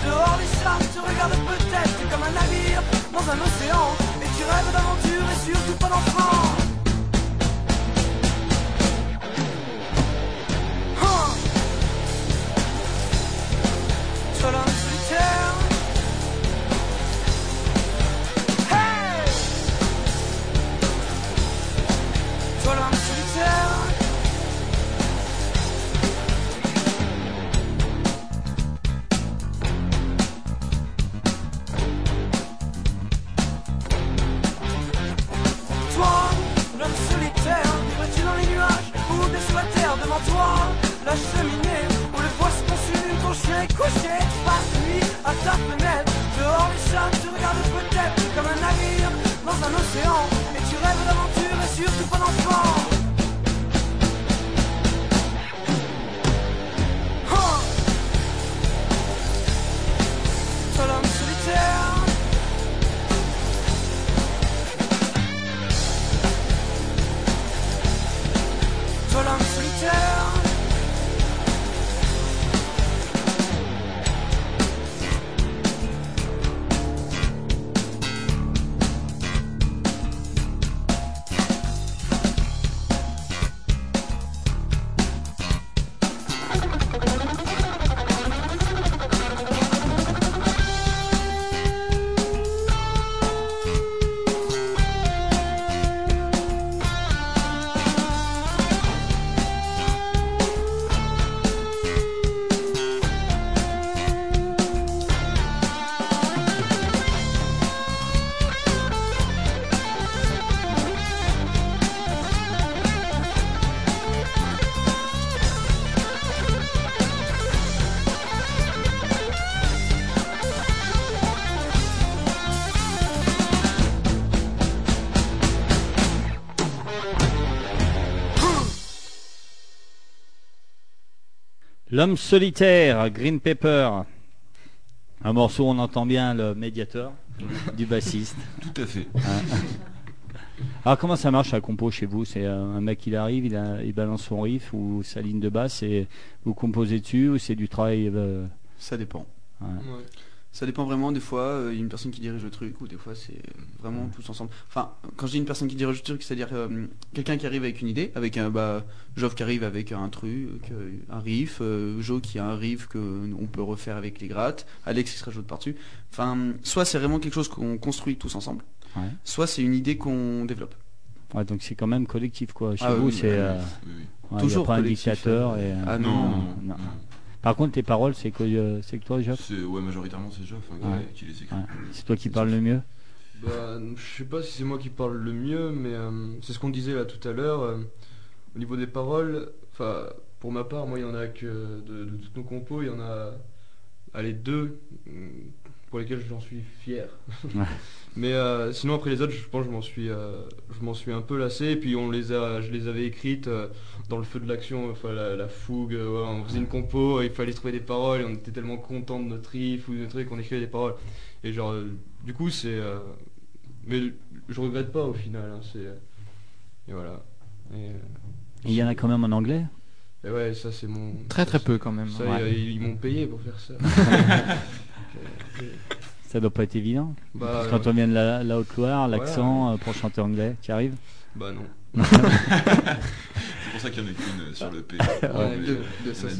Dehors les chars, tu regardes peut-être comme un navire dans un océan. Et tu rêves d'avoir toi, la cheminée, où le poisson consume ton chien est couché. Tu passes la nuit à ta fenêtre, dehors les chats te regardent peut-être comme un navire dans un océan. Et tu rêves d'aventure et surtout pas d'enfant. Oh, seul homme solitaire. Seul homme solitaire. L'homme solitaire, Green Paper. Un morceau où on entend bien le médiateur du bassiste. Tout à fait. Alors comment ça marche la compo chez vous? C'est un mec, il arrive, il balance son riff ou sa ligne de basse et vous composez dessus, ou c'est du travail Ça dépend. Ouais. Ouais. Ça dépend vraiment, des fois il y a une personne qui dirige le truc, ou des fois c'est vraiment tous ensemble. Enfin, quand je dis une personne qui dirige le truc, c'est-à-dire quelqu'un qui arrive avec une idée, avec un Geoff qui arrive avec un truc, un riff, Joe qui a un riff que on peut refaire avec les grattes, Alex qui se rajoute par-dessus. Enfin, soit c'est vraiment quelque chose qu'on construit tous ensemble, ouais, soit c'est une idée qu'on développe. Ouais, donc c'est quand même collectif quoi. Chez vous, oui, c'est oui. Ouais, toujours pas un dictateur et ah non. Par contre, tes paroles, c'est que toi, Geoff ? Ouais, majoritairement, c'est Geoff qui les écrit. Ouais. C'est toi qui parles le mieux ? Bah, je sais pas si c'est moi qui parle le mieux, mais c'est ce qu'on disait là tout à l'heure. Au niveau des paroles, pour ma part, moi, il y en a que de toutes nos compos, il y en a les deux pour lesquels j'en suis fier. Ouais. Mais sinon, après les autres, je pense que je m'en suis un peu lassé. Et puis je les avais écrites dans le feu de l'action, la fougue. Ouais, on faisait une compo, il fallait trouver des paroles. Et on était tellement contents de notre riff ou de notre truc qu'on écrivait des paroles. Et genre, du coup, c'est. Mais je regrette pas au final. Hein, c'est. Et voilà. Et il y en a quand même en anglais. Et ouais, ça c'est mon. Très peu quand même. Ça, ouais. Ils m'ont payé pour faire ça. Ça doit pas être évident. Parce quand on vient de la Haute-Loire, l'accent pour chanter anglais, tu y arrives ? Bah non. C'est pour ça qu'il y en a qu'une sur le P.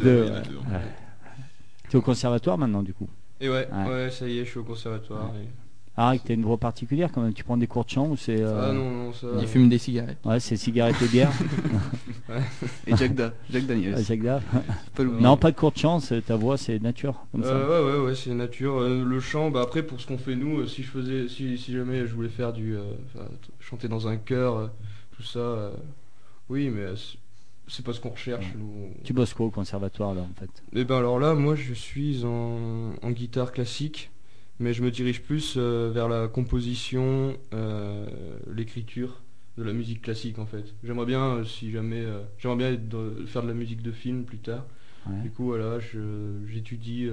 Deux. T'es au conservatoire maintenant du coup ? Et ouais, ça y est, je suis au conservatoire. Ouais. Et... Ah, t'as une voix particulière quand même. Tu prends des cours de chant ou c'est Ah non, ça. Il fume des cigarettes. Ouais, c'est cigarettes et bière. Ouais. Et Jack Daniels. Non, pas de cours de chant. Ta voix, c'est nature. Comme ça. Ouais, c'est nature. Le chant, après pour ce qu'on fait nous, si jamais je voulais faire du, chanter dans un chœur, tout ça, oui, mais c'est pas ce qu'on recherche. Ouais. Nous, on... Tu bosses quoi au conservatoire là en fait ? Eh ben alors là, moi, je suis en guitare classique. Mais je me dirige plus vers la composition, l'écriture de la musique classique en fait. J'aimerais bien, faire de la musique de film plus tard. Ouais. Du coup, voilà, j'étudie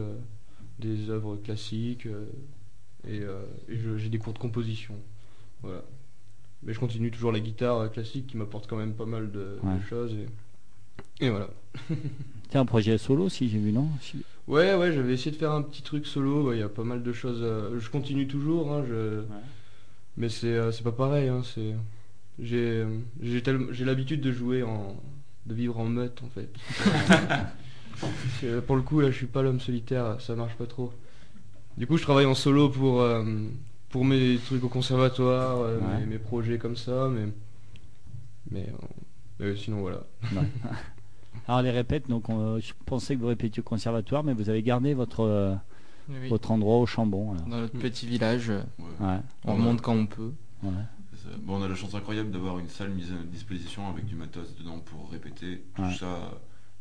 des œuvres classiques et j'ai des cours de composition. Voilà. Mais je continue toujours la guitare classique qui m'apporte quand même pas mal de choses. Et voilà. T'as un projet solo, si j'ai vu, non ? Ouais, j'avais essayé de faire un petit truc solo. Il y a pas mal de choses. Je continue toujours, mais c'est pas pareil. J'ai l'habitude de jouer de vivre en meute en fait. Pour le coup, là, je suis pas l'homme solitaire. Ça marche pas trop. Du coup, je travaille en solo pour mes trucs au conservatoire, mes projets comme ça, mais sinon voilà. Alors les répètes, donc je pensais que vous répétiez au conservatoire, mais vous avez gardé votre endroit au Chambon. Alors. Dans notre petit village, on remonte quand on peut. Ouais. Bon, on a la chance incroyable d'avoir une salle mise à notre disposition avec du matos dedans pour répéter. Tout ça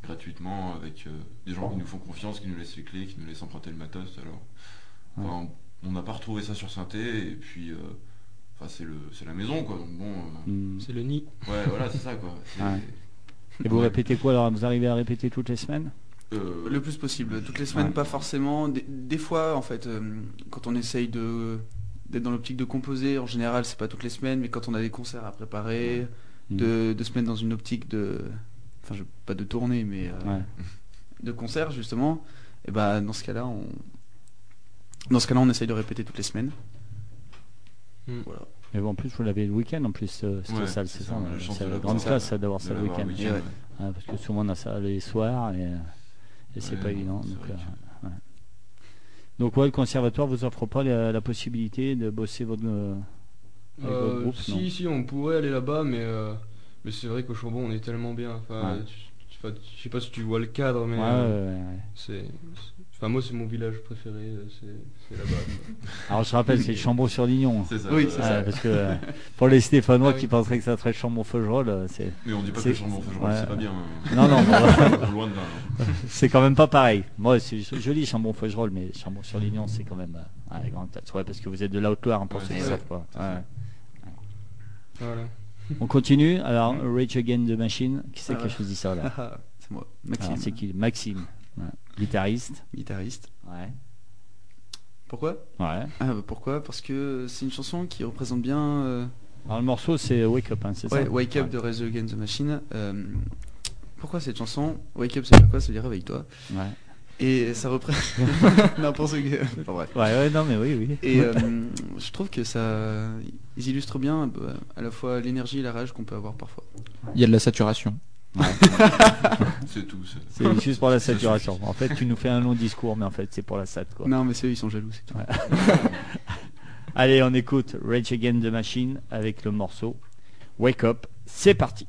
gratuitement avec des gens qui nous font confiance, qui nous laissent les clés, qui nous laissent emprunter le matos. Alors, enfin, on n'a pas retrouvé ça sur synthé, et puis c'est la maison, quoi. Donc, bon, c'est le nid. Ouais, voilà, c'est ça, quoi. Et vous répétez quoi alors? Vous arrivez à répéter toutes les semaines? Le plus possible. Toutes les semaines, pas forcément. Des fois, en fait, quand on essaye d'être dans l'optique de composer, en général, c'est pas toutes les semaines, mais quand on a des concerts à préparer, de se mettre dans une optique de... Enfin, pas de tournée, mais de concert, justement, et bah, dans ce cas-là, on essaye de répéter toutes les semaines. Voilà. Mais bon, en plus, vous l'avez le week-end, en plus, cette salle, c'est ça. C'est la grande classe d'avoir ça le week-end. Parce que souvent, on a ça les soirs, et c'est pas évident. Donc, le conservatoire vous offre pas la possibilité de bosser votre groupe. Si, on pourrait aller là-bas, mais c'est vrai qu'au Chambon, on est tellement bien. Enfin, je sais pas si tu vois le cadre, mais moi, c'est mon village préféré, c'est là-bas. Alors, je rappelle, c'est Chambon-sur-Lignon. C'est ça. Oui, c'est ça. Parce que pour les Stéphanois qui penseraient que ça serait Chambon-Feugerolles, c'est... Mais on dit pas que Chambon-Feugerolles, c'est pas bien. Non, loin de là. C'est quand même pas pareil. Moi, c'est joli Chambon-Feugerolles, mais Chambon-sur-Lignon, c'est quand même la grande tête. Ouais, parce que vous êtes de la Haute-Loire, pour ceux qui savent pas. Voilà. On continue. Alors, Rage Against the Machine. Qui c'est qui a choisi ça, là? C'est moi, Maxime. C'est qui? Maxime. Guitariste. Ouais. Pourquoi? Ouais. Pourquoi? Parce que c'est une chanson qui représente bien... Alors le morceau c'est Wake Up, hein, c'est ça? Wake Up de Rage Against the Machine. Pourquoi cette chanson? Wake Up, ça veut dire quoi? Ça veut dire réveille-toi. Ouais. Et ça représente... N'importe quoi. Enfin, bref. Ouais, non mais oui. Et je trouve que ça... Ils illustrent bien à la fois l'énergie et la rage qu'on peut avoir parfois. Il y a de la saturation. Ouais. C'est tout. C'est juste pour la saturation. En fait, tu nous fais un long discours, mais en fait, c'est pour la sat. Quoi. Non, mais c'est eux, ils sont jaloux. C'est tout. Ouais. Allez, on écoute Rage Against the Machine avec le morceau Wake Up. C'est parti.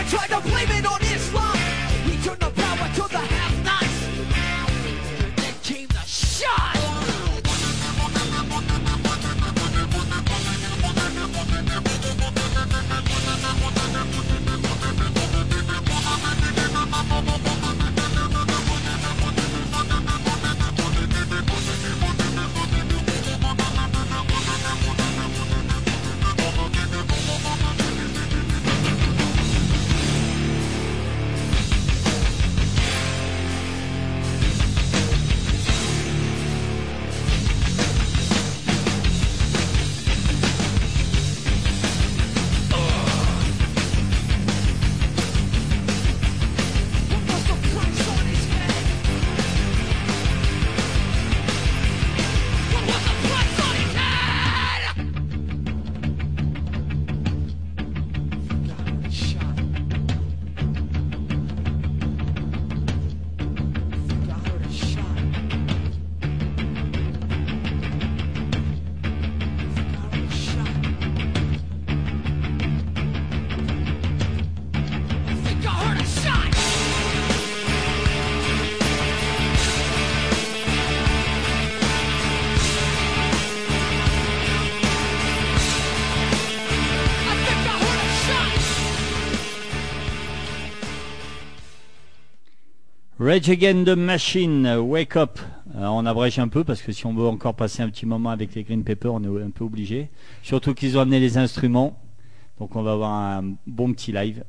That's right. Rage Against the Machine, Wake Up. On abrège un peu parce que si on veut encore passer un petit moment avec les Green Papers, on est un peu obligé. Surtout qu'ils ont amené les instruments. Donc on va avoir un bon petit live.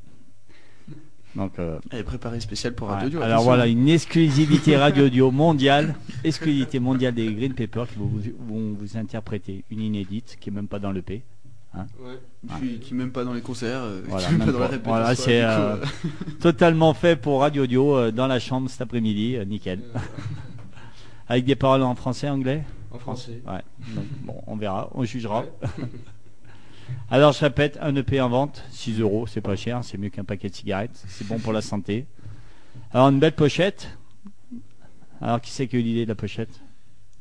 Donc, elle est préparée spéciale pour Radio Audio. Alors voilà, une exclusivité Radio Audio mondiale, exclusivité mondiale des Green Papers qui vont vous interpréter une inédite qui est même pas dans l'EP. Hein, ouais, qui même pas dans les concerts, voilà, qui même pas dans la répétition. Voilà, c'est totalement fait pour Radio Audio dans la chambre cet après-midi, nickel. Avec des paroles en français, anglais. En français. Ouais. Donc, bon, on verra, on jugera. Ouais. Alors je répète, un EP en vente, 6€, c'est pas cher, c'est mieux qu'un paquet de cigarettes, c'est bon pour la santé. Alors une belle pochette. Alors qui c'est qui a eu l'idée de la pochette?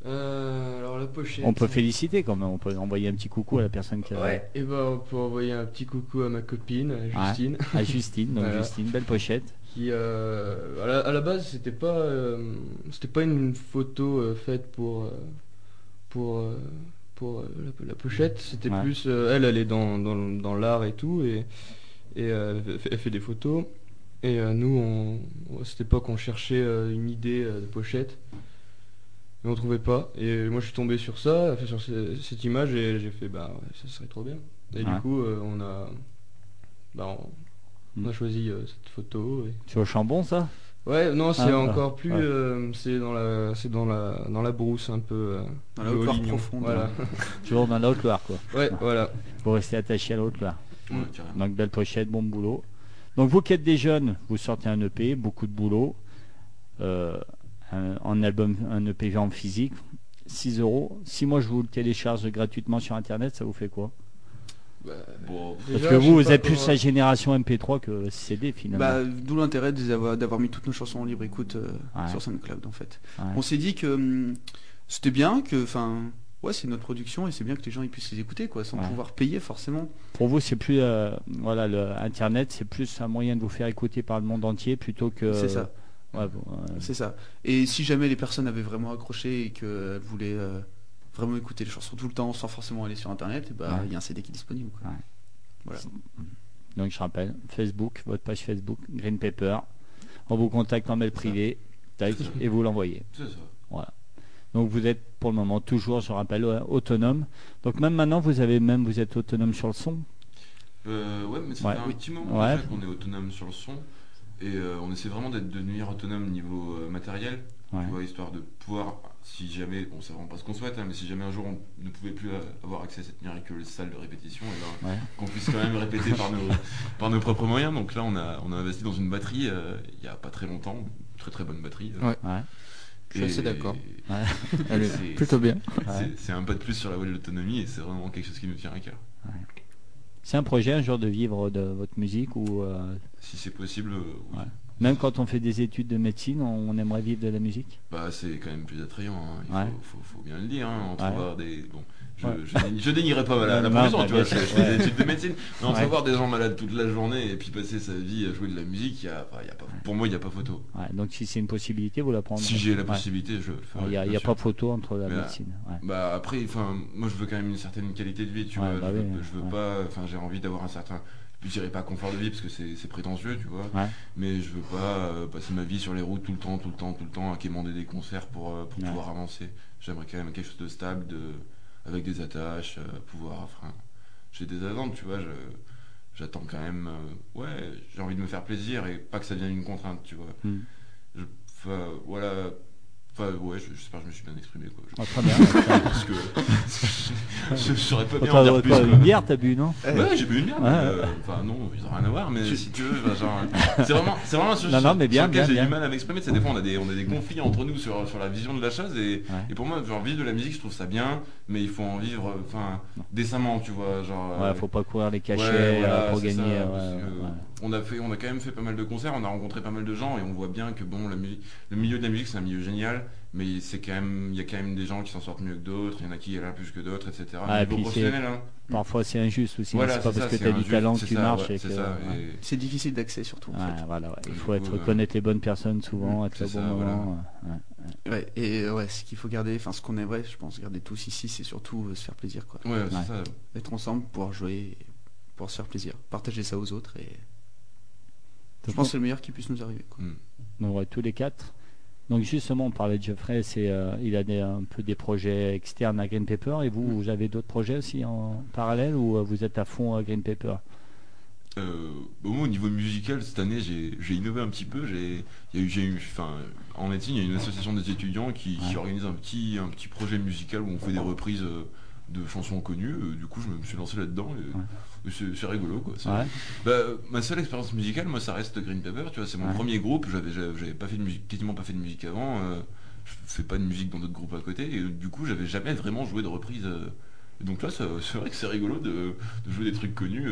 Alors la pochette. On peut féliciter quand même, on peut envoyer un petit coucou à la personne qui a... Ouais, et ben on peut envoyer un petit coucou à ma copine, à Justine. Ouais, à Justine, donc voilà. Justine, belle pochette. Qui à la base c'était pas une photo faite pour la pochette, c'était plus elle est dans l'art et tout et elle fait des photos et nous à cette époque on cherchait une idée de pochette mais on trouvait pas et moi je suis tombé sur ça, sur cette image et j'ai fait bah ouais, ça serait trop bien et du coup on a choisi cette photo et... C'est au Chambon ça ? Ouais, non, c'est encore plus, c'est dans la brousse un peu, dans la Haute-Loire profonde. Voilà. Toujours dans la Haute-Loire quoi. Ouais, voilà. Pour rester attaché à la Haute-Loire. Ouais, donc belle pochette, bon boulot. Donc vous qui êtes des jeunes, vous sortez un EP, beaucoup de boulot, un EP en physique, 6€. Si moi je vous le télécharge gratuitement sur internet, ça vous fait quoi? Bah, bon. Parce déjà, que vous êtes plus la génération MP3 que CD finalement. Bah, d'où l'intérêt d'avoir mis toutes nos chansons en libre écoute sur SoundCloud en fait. Ouais. On s'est dit que c'était bien, que c'est notre production et c'est bien que les gens ils puissent les écouter quoi, sans pouvoir payer forcément. Pour vous c'est plus Internet c'est plus un moyen de vous faire écouter par le monde entier plutôt que. C'est ça. Ouais, bon, c'est ça. Et si jamais les personnes avaient vraiment accroché et qu'elles voulaient vraiment écouter les chansons tout le temps sans forcément aller sur internet, il y a un CD qui est disponible quoi. Ouais. Voilà. Donc je rappelle Facebook, votre page Facebook Green Paper, on vous contacte en mail privé et vous l'envoyez. C'est ça. Voilà. Donc vous êtes pour le moment toujours, je rappelle, autonome. Donc même maintenant vous êtes autonome sur le son. Ouais mais c'est un petit moment déjà qu'on est autonome sur le son et on essaie vraiment d'être devenir autonome niveau matériel. Ouais. Tu vois, histoire de pouvoir, si jamais, bon c'est vraiment pas ce qu'on souhaite, hein, mais si jamais un jour on ne pouvait plus avoir accès à cette miraculeuse salle de répétition, et ben, qu'on puisse quand même répéter par nos propres moyens. Donc là on a investi dans une batterie il y a pas très longtemps, une très très bonne batterie. Je suis assez d'accord. Elle est plutôt bien. C'est un pas de plus sur la voie de l'autonomie et c'est vraiment quelque chose qui nous tient à cœur. Ouais. C'est un projet un jour de vivre de votre musique ou si c'est possible. Oui. Même quand on fait des études de médecine, on aimerait vivre de la musique. Bah, c'est quand même plus attrayant, hein. Il faut bien le dire. Hein. Entrevoir des bon, je dénierai pas la profession, tu vois. Je fais des études de médecine, mais entrevoir des gens malades toute la journée et puis passer sa vie à jouer de la musique, pour moi, il n'y a pas photo. Ouais, donc si c'est une possibilité, vous la prendrez. Si j'ai la possibilité, je le ferai. Il n'y a pas photo entre la médecine. Ouais. Bah après, moi, je veux quand même une certaine qualité de vie, tu vois. Je veux pas, j'ai envie d'avoir un certain. Je dirais pas confort de vie parce que c'est prétentieux, tu vois. Ouais. Mais je veux pas passer ma vie sur les routes tout le temps à quémander des concerts pour pouvoir avancer. J'aimerais quand même quelque chose de stable, avec des attaches, pouvoir. Enfin, j'ai des attentes, tu vois. J'attends quand même. J'ai envie de me faire plaisir et pas que ça devienne une contrainte, tu vois. J'espère que je me suis bien exprimé quoi. Très bien. Parce que je saurais pas bien en dire plus. Une bière t'as bu non? J'ai bu une bière. Non, ils n'ont rien à voir. Mais si tu veux, c'est vraiment un sujet sur lequel j'ai du mal à m'exprimer. C'est des fois on a des conflits entre nous sur la vision de la chose et pour moi genre vivre de la musique je trouve ça bien, mais il faut en vivre décemment, tu vois, genre. Faut pas courir les cachets pour gagner. On a quand même fait pas mal de concerts, on a rencontré pas mal de gens et on voit bien que le milieu de la musique c'est un milieu génial, mais il y a quand même des gens qui s'en sortent mieux que d'autres, il y en a qui y en a plus que d'autres, etc. Parfois c'est injuste aussi, parce que tu as du talent que tu marches. C'est difficile d'accès surtout. Il faut connaître les bonnes personnes souvent, être au bon moment. Ce qu'il faut garder, ce qu'on aimerait, je pense, garder tous ici, c'est surtout se faire plaisir. Être ensemble, pouvoir jouer, pouvoir se faire plaisir, partager ça aux autres et... Je pense que c'est le meilleur qui puisse nous arriver, quoi. Donc, ouais, tous les quatre. Donc justement, on parlait de Geoffrey, il a un peu des projets externes à Green Paper, et vous, vous avez d'autres projets aussi en parallèle, ou vous êtes à fond à Green Paper? Au niveau musical, cette année, j'ai innové un petit peu. En médecine, il y a une association des étudiants qui organise un petit projet musical où on fait des reprises de chansons connues. Du coup, je me suis lancé là-dedans. C'est rigolo, quoi. Ma seule expérience musicale, moi, ça reste Green Paper. Tu vois, c'est mon premier groupe. J'avais pas fait de musique, quasiment pas fait de musique avant. Je fais pas de musique dans d'autres groupes à côté. Et du coup, j'avais jamais vraiment joué de reprises. Donc là, c'est vrai que c'est rigolo de jouer des trucs connus.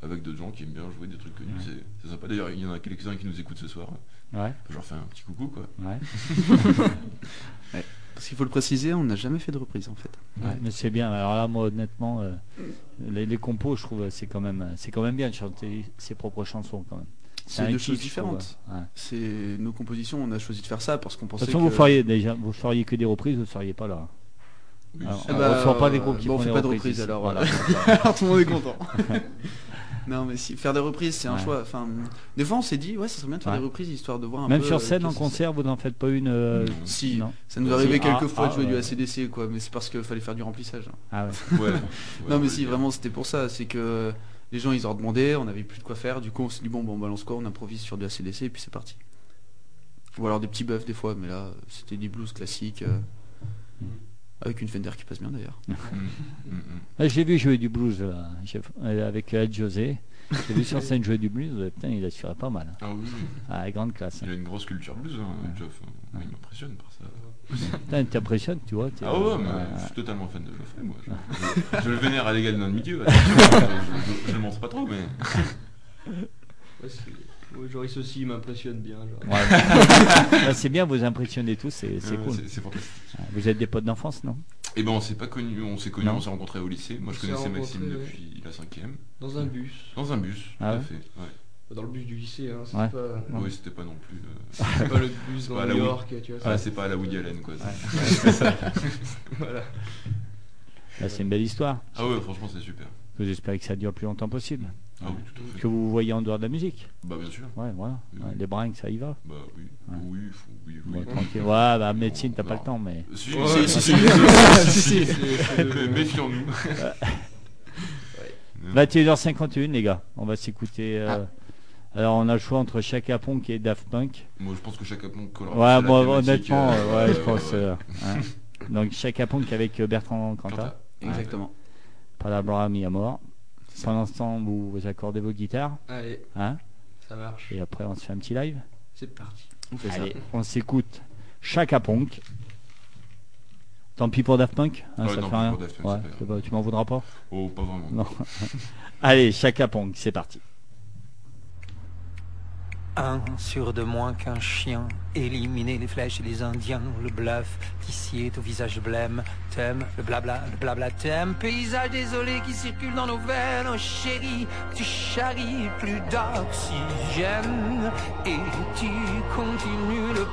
Avec d'autres gens qui aiment bien jouer des trucs connus, c'est sympa. D'ailleurs, il y en a quelques-uns qui nous écoutent ce soir. Ouais. Je leur fais un petit coucou, quoi. Ouais. Ouais. Parce qu'il faut le préciser, on n'a jamais fait de reprise, en fait. Ouais. Mais c'est bien. Alors là, moi, honnêtement, les compos, je trouve, c'est quand même bien de chanter ses propres chansons, quand même. C'est deux choses différentes. Ouais. C'est nos compositions, on a choisi de faire ça parce qu'on pensait. De toute façon, vous feriez que des reprises, vous ne seriez pas là. Oui. Alors, on ne sort pas des groupes qui font des reprises. Alors voilà. Alors tout le monde est content. Non, mais si faire des reprises, c'est un choix. Enfin, des fois, on s'est dit, ça serait bien de faire des reprises, histoire de voir un peu. Même sur scène, en concert, vous n'en faites pas une. Si, non. Ça nous arrivait quelquefois de jouer du ACDC, quoi. Mais c'est parce qu'il fallait faire du remplissage. Ah ouais. Ouais. Non, mais si, vraiment, c'était pour ça. C'est que les gens, ils en demandaient, on n'avait plus de quoi faire. Du coup, on s'est dit, on balance quoi, on improvise sur du ACDC, et puis c'est parti. Ou alors des petits bœufs, des fois, mais là, c'était des blues classiques. Avec une Fender qui passe bien d'ailleurs. J'ai vu jouer du blues avec Ed José. J'ai vu sur scène jouer du blues. Putain, il assurait pas mal. Ah oui. Ah, grande classe. Il a une grosse culture blues, Geoff. Il m'impressionne par ça. Putain, t'impressionnes, tu vois. Je suis totalement fan de Geoffrey, moi. Je le vénère à l'égal d'un demi-dieu. Je le montre pas trop, mais. Joris aussi m'impressionne bien. C'est bien, vous impressionnez tous, c'est cool. C'est fantastique. Vous êtes des potes d'enfance, non? Eh ben, on s'est pas connus, on s'est rencontrés au lycée. Moi, je connaissais Maxime depuis la 5e. Dans un bus. Dans un bus, tout à fait. Ouais. Dans le bus du lycée, hein. C'était pas. Oui, c'était pas non plus. C'était pas le bus dans New York, tu vois. C'est pas à la Woody Allen, quoi. C'est ça. Voilà. C'est une belle histoire. Ah ouais, franchement, c'est super. J'espère que ça dure le plus longtemps possible. Ah oui, tout à fait. Que vous voyez en dehors de la musique. Bah bien sûr. Ouais, voilà. Oui. Ouais, les bringues, ça y va. Bah oui. Ouais. Oui. Bon, tranquille. Ouais, bah médecine, t'as pas le temps, mais. Si. Méfions-nous. 21h51, les gars. On va s'écouter. Alors on a le choix entre Chaka-Ponk et Daft Punk. Moi, je pense que Chaka-Ponk collera. Ouais, moi, honnêtement, je pense. Donc Chaka-Ponk avec Bertrand Cantat. Exactement. Palabra mi amor. Pendant ce temps, vous accordez vos guitares. Allez, ça marche. Et après, on se fait un petit live. C'est parti. On s'écoute Chaka-Ponk. Tant pis pour Daft Punk. Ça fait rien. Tu m'en voudras pas? Oh, pas vraiment. Non. Allez, Chaka-Ponk, c'est parti. Un sûr de moins qu'un chien, éliminer les flèches et les indiens, le bluff tissé est au visage blême, thème, le blabla thème, paysage désolé qui circule dans nos veines, oh chérie, tu charries plus d'oxygène, et tu continues le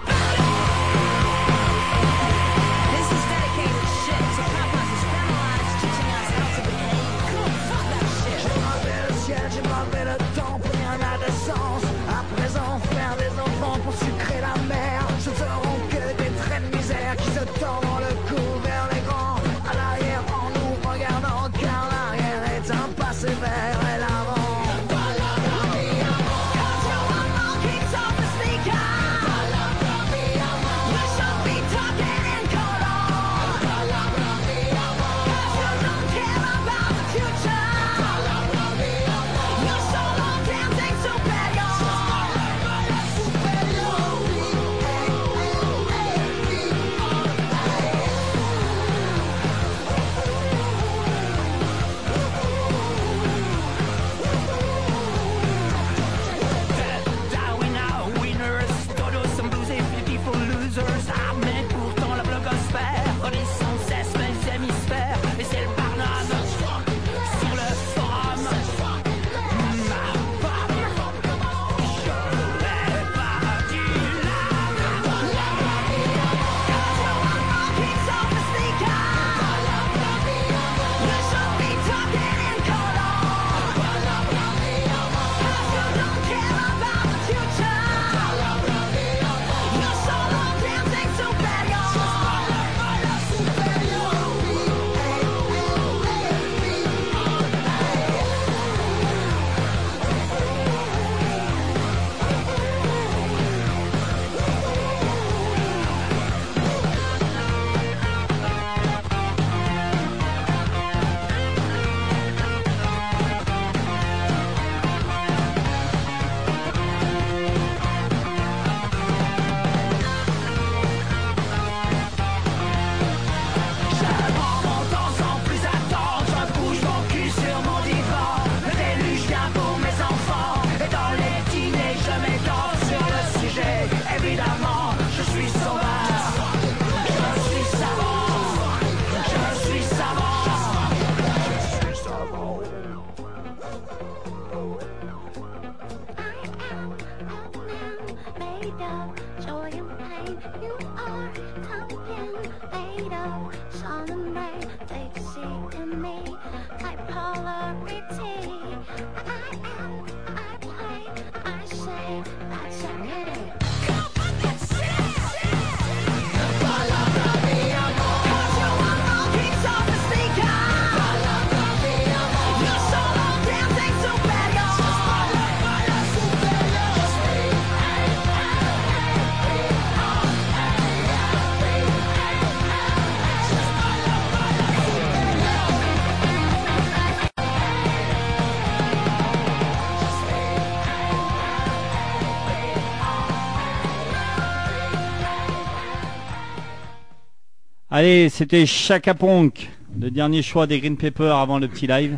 Allez, c'était Chaka-Ponk, le dernier choix des Green Papers avant le petit live.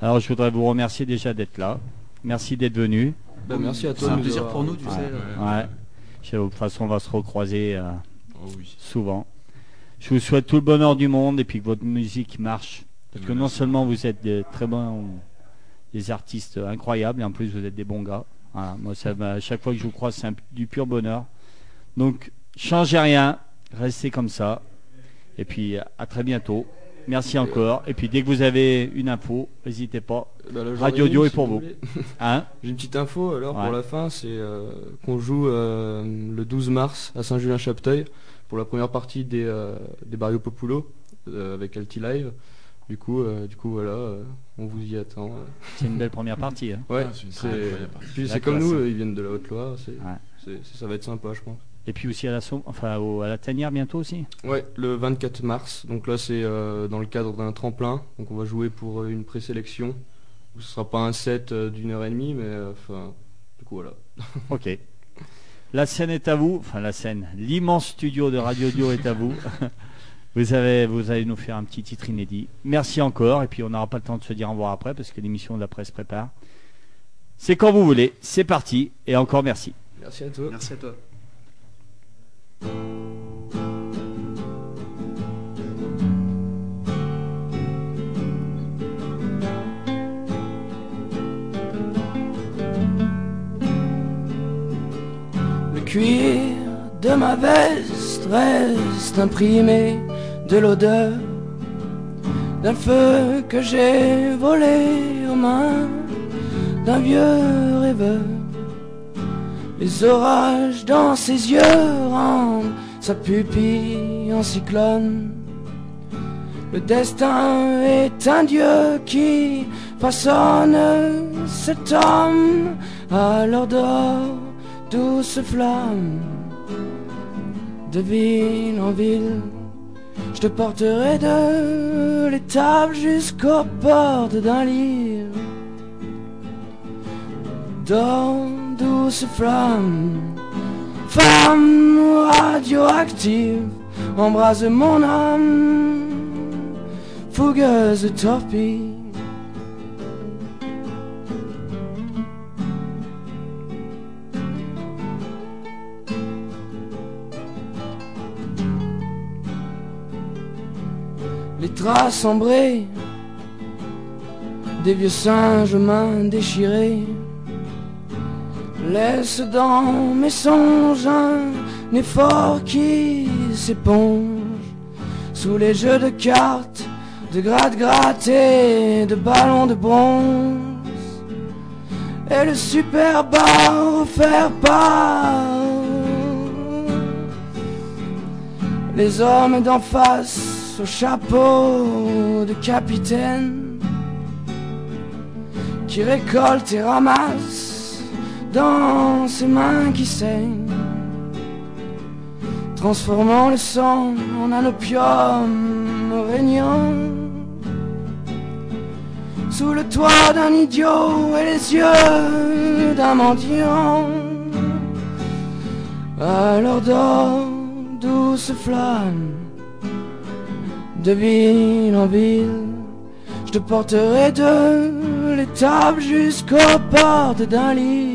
Alors je voudrais vous remercier déjà d'être là. Merci d'être venu. Ben, merci à toi. C'est un plaisir pour nous, tu sais. Ouais. De toute façon, on va se recroiser souvent. Je vous souhaite tout le bonheur du monde et puis que votre musique marche. Parce que non seulement vous êtes des très bons, des artistes incroyables, et en plus vous êtes des bons gars. Voilà. Moi, ça, à chaque fois que je vous croise, c'est du pur bonheur. Donc, changez rien, restez comme ça. Et puis, à très bientôt. Merci encore. Et puis, dès que vous avez une info, n'hésitez pas. Radio Audio est pour vous. Hein, j'ai une petite info alors pour la fin, c'est qu'on joue le 12 mars à Saint-Julien-Chapteuil pour la première partie des Barrio Populo avec Alti Live. Du coup voilà, on vous y attend. C'est une belle première partie. Hein. Ouais, puis c'est comme nous, ils viennent de la Haute-Loire, ça va être sympa, je pense. Et puis aussi à la tanière bientôt aussi. Ouais, le 24 mars. Donc là c'est dans le cadre d'un tremplin. Donc on va jouer pour une présélection. Ce sera pas un set d'une heure et demie, mais du coup voilà. Ok. La scène est à vous. Enfin la scène. L'immense studio de Radio Audio est à vous. Vous allez nous faire un petit titre inédit. Merci encore. Et puis on n'aura pas le temps de se dire au revoir après parce que l'émission de la presse prépare. C'est quand vous voulez. C'est parti. Et encore merci. Merci à toi. Merci à toi. Le cuir de ma veste reste imprimé de l'odeur d'un feu que j'ai volé aux mains d'un vieux rêveur. Les orages dans ses yeux rendent sa pupille en cyclone. Le destin est un dieu qui façonne cet homme. Alors dors, douce flamme, de ville en ville, je te porterai de l'étable jusqu'aux portes d'un livre. Dors, douce flamme, flamme radioactive, embrase mon âme, fougueuse torpille. Les traces ambrées des vieux singes mains déchirées laisse dans mes songes un effort qui s'éponge sous les jeux de cartes, de gratte-gratte et de ballons de bronze. Et le super bar offert par les hommes d'en face au chapeau de capitaine qui récolte et ramasse dans ses mains qui saignent, transformant le sang en un opium régnant sous le toit d'un idiot et les yeux d'un mendiant. Alors dors, douce flamme, de ville en ville, je te porterai de l'étable jusqu'aux portes d'un lit.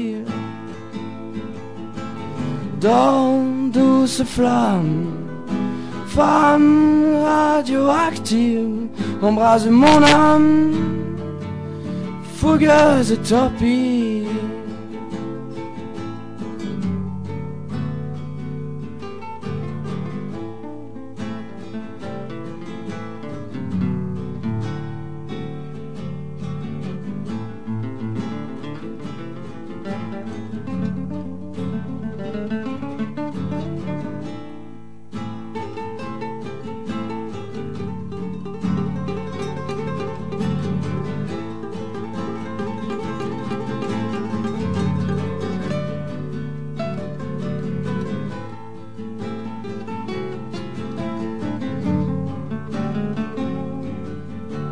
Dors, douce flamme, femme radioactive, embrase mon âme, fougueuse torpille.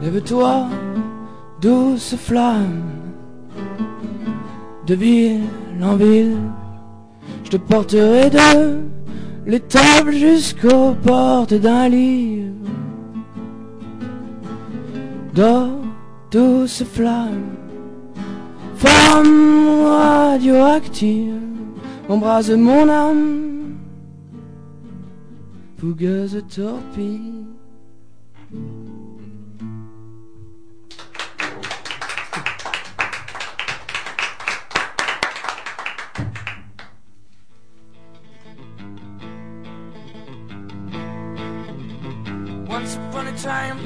Lève-toi, douce flamme, de ville en ville, je te porterai de les tables jusqu'aux portes d'un livre. D'or, douce flamme, femme radioactive, embrase mon âme, fougueuse torpille. Once upon a time.